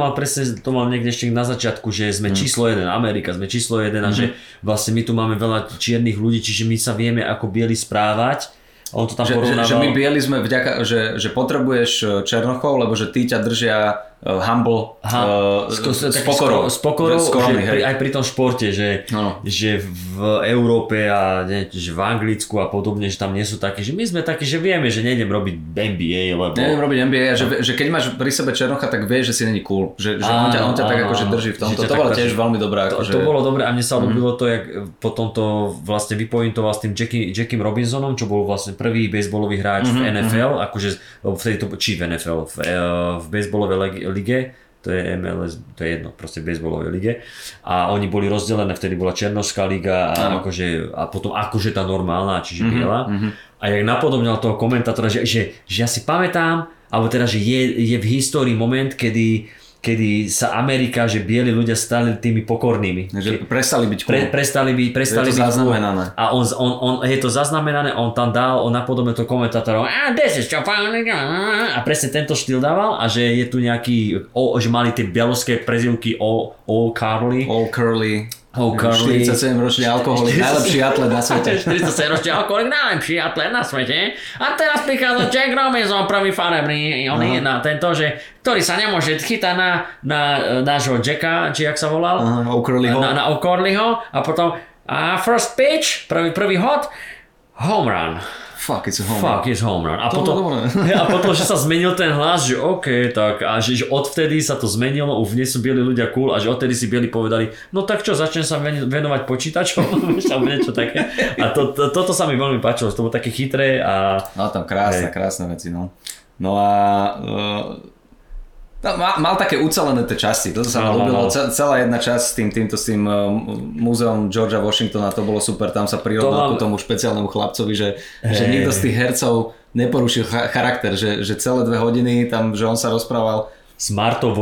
mal niekde ešte na začiatku, že sme číslo 1, Amerika, sme číslo 1 a že vlastne my tu máme veľa čiernych ľudí, čiže my sa vieme ako bieli správať. On to tam porovnával. Že my bieli sme vďaka, že potrebuješ černochov, lebo že tí ťa držia humble, s pokorou. Aj pri tom športe, že v Európe a že v Anglicku a podobne, že tam nie sú také, že my sme takí, že vieme, že nejdem robiť NBA, lebo... Nejdem robiť NBA, že keď máš pri sebe černocha, tak vieš, že si není cool. Že on ťa tak akože drží v tomto. To bolo tiež veľmi dobré. To bolo dobré a mne sa odobilo to, jak potom to vlastne vypointoval s tým Jackim Robinsonom, čo bol vlastne prvý bejsbolový hráč v NFL, akože v bejsbolovej lige, to je MLS, to je jedno, proste bejsbolovej lige a oni boli rozdelené, vtedy bola černošská liga a potom akože tá normálna, čiže biela a jak napodobňal toho komentátora, že ja si pamätám, alebo teda, že je v histórii moment, kedy kedy sa Amerika, že bieli ľudia stali tými pokornými. Že prestali byť cool. Prestali byť zaznamenané. Cool. A on je to zaznamenané, on tam dal, on napodobne to komentátorov. A presne tento štýl dával a že je tu nejaký, že mali tie bielovské prezývky All Curly. 47-ročný alkoholik, najlepší atlet na svete. 47-ročný alkoholik, najlepší atlet na svete. A teraz prichádza Jack Robinson, prvý farebný, on je na tento, že, ktorý sa nemôže chytať na nášho Jacka, či jak sa volal, na O'Curleyho. A potom first pitch, prvý hod, home run. Fuck, it's home run. A potom, že sa zmenil ten hlas, že OK, tak a že odvtedy sa to zmenilo, už nie sú bieli ľudia cool a že odtedy si bieli povedali, no tak čo, začnem sa venovať počítačom, niečo také. A toto sa mi veľmi páčilo, to bolo také chytré a... No tam krásne veci, no. No a... mal také ucelené tie časti, toto sa mi ľúbilo. Celá jedna časť s tým múzeom Georgea Washingtona, to bolo super, tam sa prirovnal k tomu špeciálnemu chlapcovi, že nikto z tých hercov neporušil charakter, že celé 2 hodiny tam, že on sa rozprával s Martou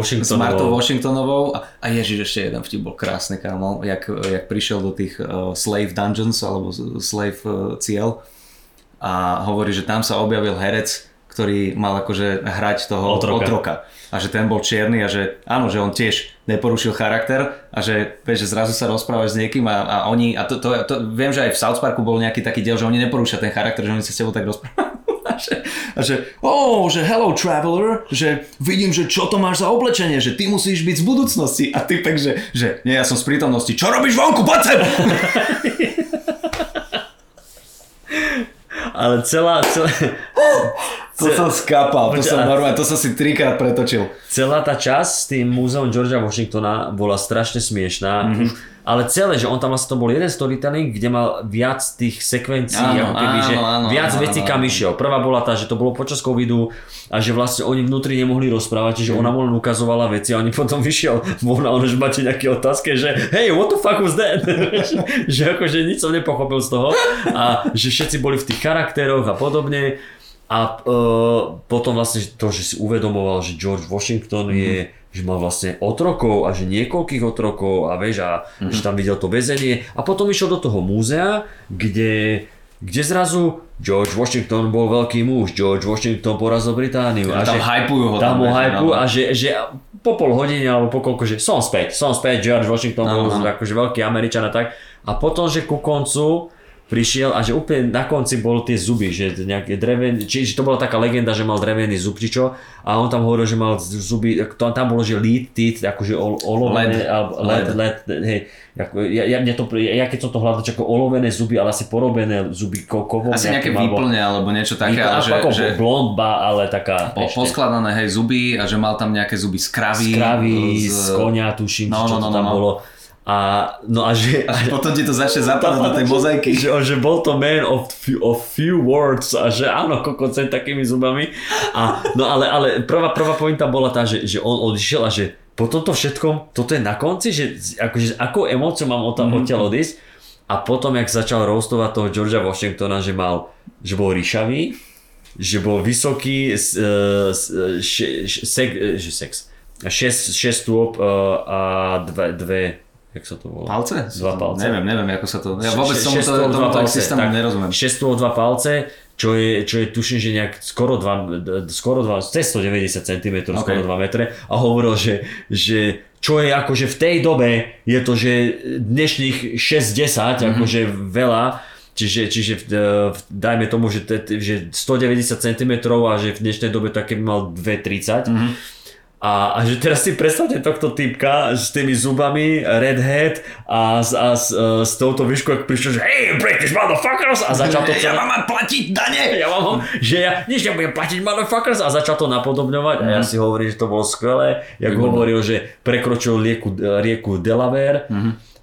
Washingtonovou a ježiš, ešte jeden vtip bol krásny, kámo, jak prišiel do tých slave dungeons alebo slave cieľ a hovorí, že tam sa objavil herec, ktorý mal akože hrať toho otroka. A že ten bol čierny a že áno, že on tiež neporušil charakter a že, vieš, že zrazu sa rozprávaš s niekým a oni, a to viem, že aj v South Parku bol nejaký taký diel, že oni neporúšia ten charakter, že oni sa s tebou tak rozprávajú. Že hello traveler, že vidím, že čo to máš za oblečenie, že ty musíš byť z budúcnosti a typek, že nie, ja som z prítomnosti, čo robíš vonku, poď sem! Ale celá... To som skápal, to som normálne, to som si 3-krát pretočil. Celá tá časť s tým múzeom Georgea Washingtona bola strašne smiešná, ale celé, že on tam vlastne to bol jeden storytelling, kde mal viac tých sekvencií, viac vecí kam išiel. Prvá bola tá, že to bolo počas covidu a že vlastne oni vnútri nemohli rozprávať, čiže ona len ukazovala veci a oni potom vyšiel von a on už máte nejaké otázky, že hey, what the fuck was that? Že akože nič som nepochopil z toho a že všetci boli v tých charakteroch a podobne. A potom vlastne to, že si uvedomoval, že George Washington je, že mal vlastne otrokov a že niekoľkých otrokov a vieš, a že tam videl to väzenie. A potom išiel do toho múzea, kde zrazu George Washington bol veľký muž, George Washington porazil Britániu. A tam hypujú ho. Tam ho hypujú a že po pol hodine alebo po koľko, že som späť, George Washington bol akože veľký Američan a tak. A potom, že ku koncu prišiel a že úplne na konci bol tie zuby, že nejaké drevené, čiže to bola taká legenda, že mal drevený zub, či čo, a on tam hovoril, že mal zuby, tam bolo, že lead, akože olovené, led, hej, ako, ja keď som to hľadal, ako olovené zuby, ale asi porobené zuby kokovom. Asi nejaké výplne, alebo niečo také, že blondba, ale taká poskladané, hej, zuby a že mal tam nejaké zuby z kravy. Z kravy, z konia, tuším, čo to tam bolo. A potom ti to začne zapadať do tej mozaiky. Že bol to man of few words a že áno, kokos s takými zubami. Ale prvá pointa bola tá, že on odišiel a že po tomto všetkom, toto je na konci, že akože akou emóciou mám odtiaľ odísť. A potom, jak začal roastovať toho Georgea Washingtona, že bol ryšavý, že bol vysoký, šesť stôp a dve jak sa to volá? Palce? Dva palce. Neviem, ako sa to... Ja vôbec tomu systému nerozumiem. 602 palce, čo je tuším, že nejak skoro 190 cm, okay. Skoro 2 metre a hovoril, že čo je akože v tej dobe, je to, že dnešných 610, akože veľa, čiže dajme tomu, že 190 cm a že v dnešnej dobe také by mal 230 A že teraz si predstavte tohto typka s tými zubami, redhead a s touto výškou, ak prišiel, že hey, British motherfuckers a začal to... Ja vám mám platiť dane! Nič nebudem platiť motherfuckers a začal to napodobňovať a ja si hovorím, že to bolo skvelé, jak hovoril, že prekročil rieku Delaware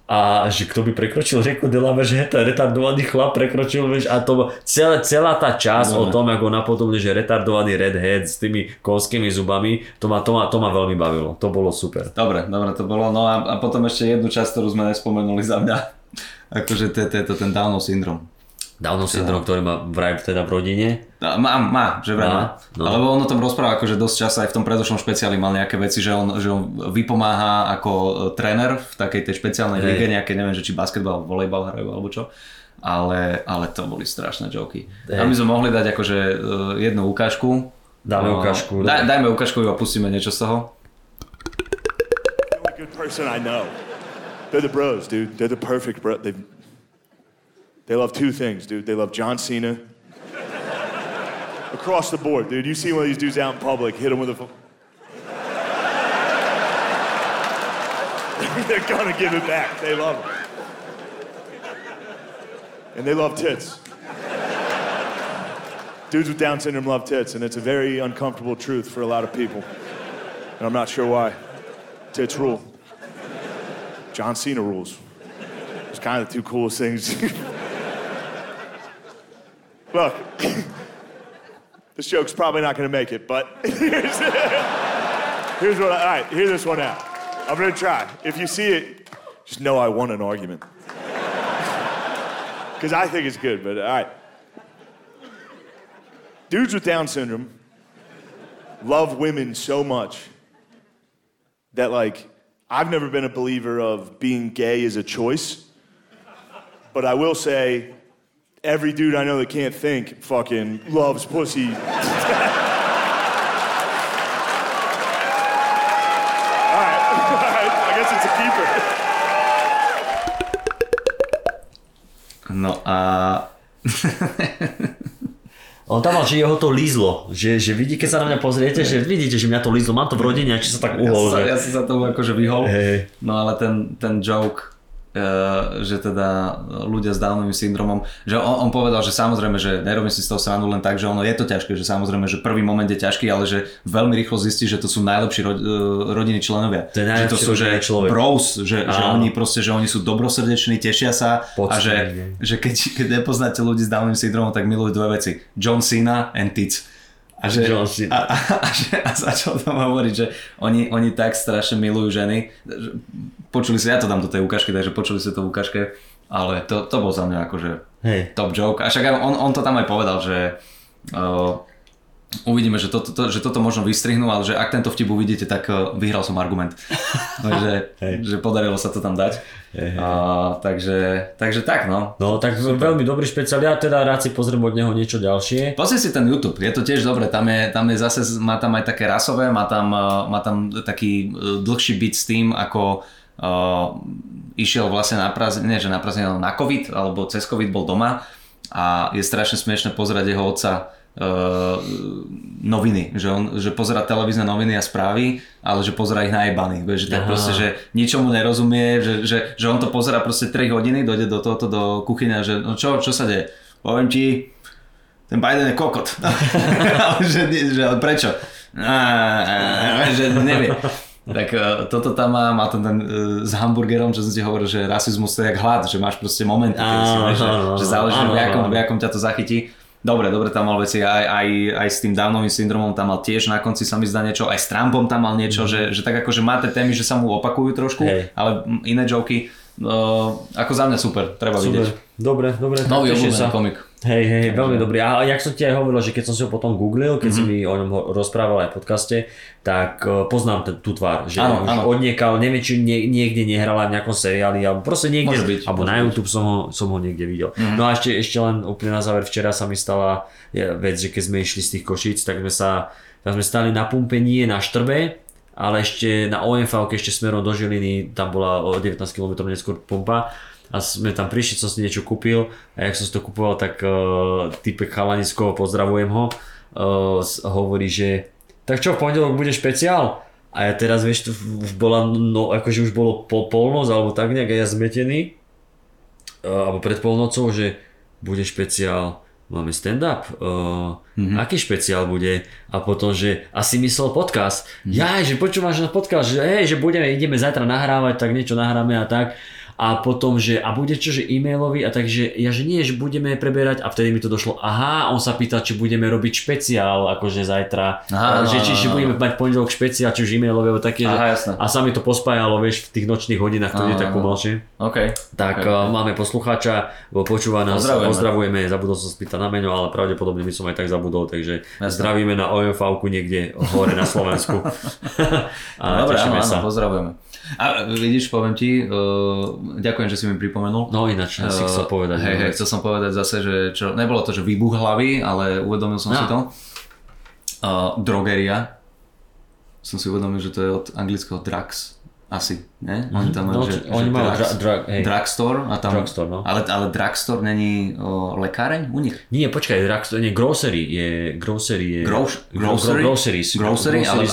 a že kto by prekročil rieku Delaware, že ten retardovaný chlap prekročil, vieš, a to celá tá časť o tom, ako napodobne, že retardovaný redhead s tými konskými zubami, to ma veľmi bavilo, to bolo super. Dobre to bolo, no a potom ešte jednu časť, ktorú sme nespomenuli za mňa, akože to je ten Downov syndrom. Downov syndrom, ktorý má vraj teda v rodine. Má. No. Lebo on o tom rozpráva akože dosť času, aj v tom predošlom špeciáli mal nejaké veci, že on vypomáha ako tréner v takej tej špeciálnej lige, nejakej, neviem, že či basketbal, volejbal hrajú alebo čo. Ale to boli strašné joky. A my sme mohli dať akože jednu ukážku. Dáme ukážku. Dajme ukážku a pustíme niečo z toho. They're the bros, dude. They're the perfect bro. They love two things, dude. They love John Cena. Across the board, dude. You see one of these dudes out in public, hit him with a... They're gonna give it back. They love him. And they love tits. Dudes with Down syndrome love tits, and it's a very uncomfortable truth for a lot of people. And I'm not sure why. Tits rule. John Cena rules. It's kind of the two coolest things. Look, this joke's probably not going to make it, but here's what all right, hear this one out. I'm going to try. If you see it, just know I won an argument. Because I think it's good, but all right. Dudes with Down syndrome love women so much that, like, I've never been a believer of being gay as a choice, but I will say every dude I know that can't think fucking loves pussy. All right. All right, I guess it's a keeper. No a... On tam mal, že jeho to lízlo, že vidí, keď sa na mňa pozriete, že vidíte, že mňa to lízlo, mám to v rodine, či sa tak uhol. Ja som sa tomu akože vyhol, no ale ten joke, že teda ľudia s Downovým syndromom, že on povedal, že samozrejme, že nerobím si z toho srandu len tak, že ono je to ťažké, že samozrejme, že prvý moment je ťažký, ale že veľmi rýchlo zistí, že to sú najlepší rodinní členovia. To že to sú že bros, že oni proste, že oni sú dobrosrdeční, tešia sa. Pocne, a že keď nepoznáte ľudí s Downovým syndromom, tak milujú dve veci. John Cena and tits. A začal tam hovoriť, že oni tak strašne milujú ženy. Počuli si, ja to dám do tej ukážky, takže počuli si to v ukážke, ale to bol za mňa akože top joke. A však on to tam aj povedal, že uvidíme, že toto možno vystrihnú, ale že ak tento vtip uvidíte, tak vyhral som argument. Takže že podarilo sa to tam dať. Takže tak no. No tak veľmi dobrý špeciál, ja teda rád si pozriem od neho niečo ďalšie. Pozri si ten YouTube, je to tiež dobré, tam je zase, má tam aj také rasové, má tam taký dlhší beat s tým, ako išiel vlastne na COVID, alebo cez COVID bol doma a je strašne smiešné pozerať jeho otca noviny, že pozerá televízne noviny a správy, ale že pozerá ich najebaných, že tak proste, že ničomu nerozumie, že on to pozerá proste 3 hodiny, dojde do tohoto, do kuchyne, že no čo sa deje? Poviem ti, ten Biden je kokot. Ale že prečo? Že nevie. Tak toto tam má tam ten s hamburgerom, čo som ti hovoril, že rasizmus to je jak hlad, že máš proste momenty, že záleží, v jakom ťa to zachytí. Dobre, tam mal veci aj s tým Downovým syndromom, tam mal tiež na konci sa mi zdá niečo, aj s Trumpom tam mal niečo, že tak akože má tie témy, že sa mu opakujú trošku, ale iné joky, ako za mňa super, treba vidieť. Dobre, nový obľúbený komik. Hej, veľmi dobrý. A jak som ti aj hovoril, že keď som si ho potom googlil, keď si mi o ňom rozprával aj v podcaste, tak poznám tú tvár, že odniekal, neviem či niekde nehrala v nejakom seriáli, alebo proste niekde, alebo na YouTube som ho niekde videl. No a ešte len úplne na záver, včera sa mi stala vec, že keď sme išli z tých Košíc, tak sme stali na pumpe, nie na Štrbe, ale ešte na OMV, ešte smerom do Žiliny, tam bola o 19 km neskôr pumpa. A sme tam prišli, som si niečo kúpil a jak som si to kúpoval, tak typek chalanického, pozdravujem ho, hovorí, že tak čo, v pondelok bude špeciál? A ja teraz, vieš, akože už bolo polnoc alebo tak nejak a ja zmetený, alebo pred polnocou, že bude špeciál, máme stand-up, aký špeciál bude? A potom, že asi myslel podcast, že počúvaš na podcast, že budeme, ideme zajtra nahrávať, tak niečo nahráme a tak. a potom, že a bude čo, že e-mailový a takže ja, že nie, že budeme preberať a vtedy mi to došlo, aha, on sa pýta, či budeme robiť špeciál, akože zajtra, aha, že či si budeme mať pondelok špeciál, či už e-mailové, alebo také, aha, že, a sa mi to pospájalo, vieš, v tých nočných hodinách, to je tak pomalšie. Okay. Tak okay. Máme poslucháča, počúva nás, pozdravujeme, zabudol som spýtať na meno, ale pravdepodobne by som aj tak zabudol, takže jasne. Zdravíme na OFV-ku niekde hore na Slovensku. A no, dobre, áno, sa. Áno, pozdravujeme. A vidíš, poviem ti, ďakujem, že si mi pripomenul. No ináč, si chcel povedať. Hej, chcel som povedať zase, že čo, nebolo to, že výbuch hlavy, ale uvedomil som si to. Drogeria. Som si uvedomil, že to je od anglického drugs. Asi, ne? Oni tam majú, že drugstore a tam... Drugstore, no. Ale drugstore není lekáreň u nich? Nie, počkaj, drugstore, nie, grocery je... Grocery, ale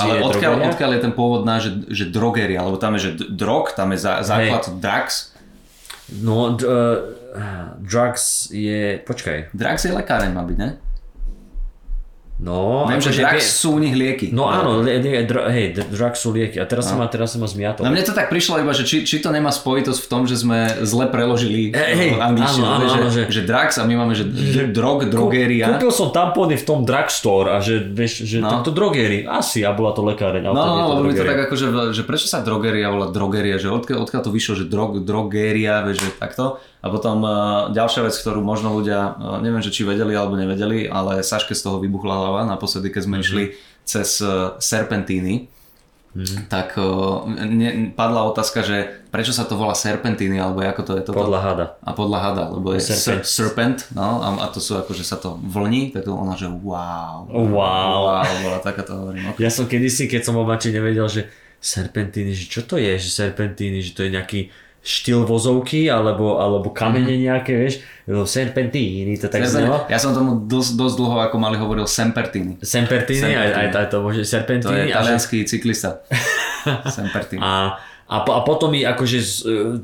odkiaľ je ten pôvod na, že drogeria, alebo tam je, že drog, tam je základ drugs. No, drugs je... Počkaj. Drugs je lekáreň má byť, ne? No, viem, že drugs sú u nich lieky. No áno, hej, drugs sú lieky a teraz sa ma zmiatol. Na mne to tak prišlo iba, že či to nemá spojitosť v tom, že sme zle preložili angličtinu, že drugs a my máme, že drogeria. Kúpil som tampóny v tom drugstore a že takto drogeria, asi a bola to lekáreň. No, lebo mi to tak akože, že prečo sa drogeria volá drogeria, že odkiaľ to vyšlo, že drogeria, vieš, že takto. A potom ďalšia vec, ktorú možno ľudia, neviem, že či vedeli alebo nevedeli, ale Saške z toho vybuchla hlava naposledy, keď sme išli cez serpentíny, tak padla otázka, že prečo sa to volá serpentíny, alebo ako to je toto? Podľa hada. A podľa hada, lebo je serpent, no, a to sú akože sa to vlní, tak to ona, že wow, bola taká, to hovorím. Okay. Ja som kedysi, keď som o mači nevedel, že serpentíny, že čo to je, že serpentíny, že to je nejaký štýl vozovky alebo kamene nejaké, vieš, serpentíny to tak znelo. Ja som tomu dosť dlho, ako mali hovoril, sempertini, aj to môže serpentíny, to je talianský cyklista. Sempertini. A potom je akože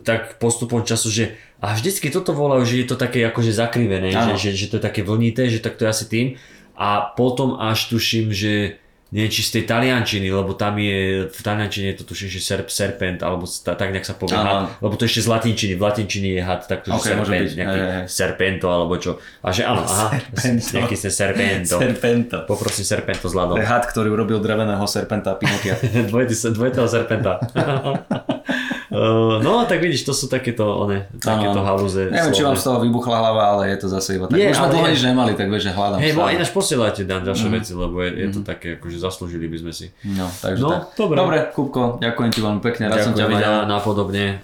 tak postupom času, že a vždycky toto volajú, že je to také akože zakrivené, že to je také vlnité, že tak to je asi tým. A potom až tuším, že neviem, či z tej taliančiny, lebo tam je, v taliančine je to tuším, že serpent, alebo tak nejak sa povie had, lebo to ešte z latinčiny, v latinčine je had, tak to je serpent, nejaký serpento, alebo čo. A že áno, nejaký serpento. Poprosím serpento s ľadom. To je had, ktorý urobil dreveného serpenta Pinokia. Dvojitého serpenta. No, tak vidíš, to sú takéto halúze. Neviem, či vám z toho vybuchla hlava, ale je to zase iba tak. Už sme dlho nič nemali, tak vieš, že hľadám. Hej, ináč posielajte nám ďalšie veci, lebo je to také, akože zaslúžili by sme si. No, takže tak. Dobre, Kubko, ďakujem ti veľmi pekne. Rád som ťa videl. Napodobne.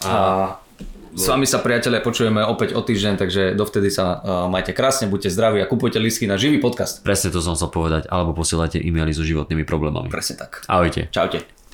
S vami sa, priatelia, počujeme opäť o týždeň, takže dovtedy sa majte krásne, buďte zdraví a kupujte lístky na živý podcast. Presne to som chcel povedať, alebo posielajte e-maily so životnými problémami. Presne tak. Ahojte. Čaute.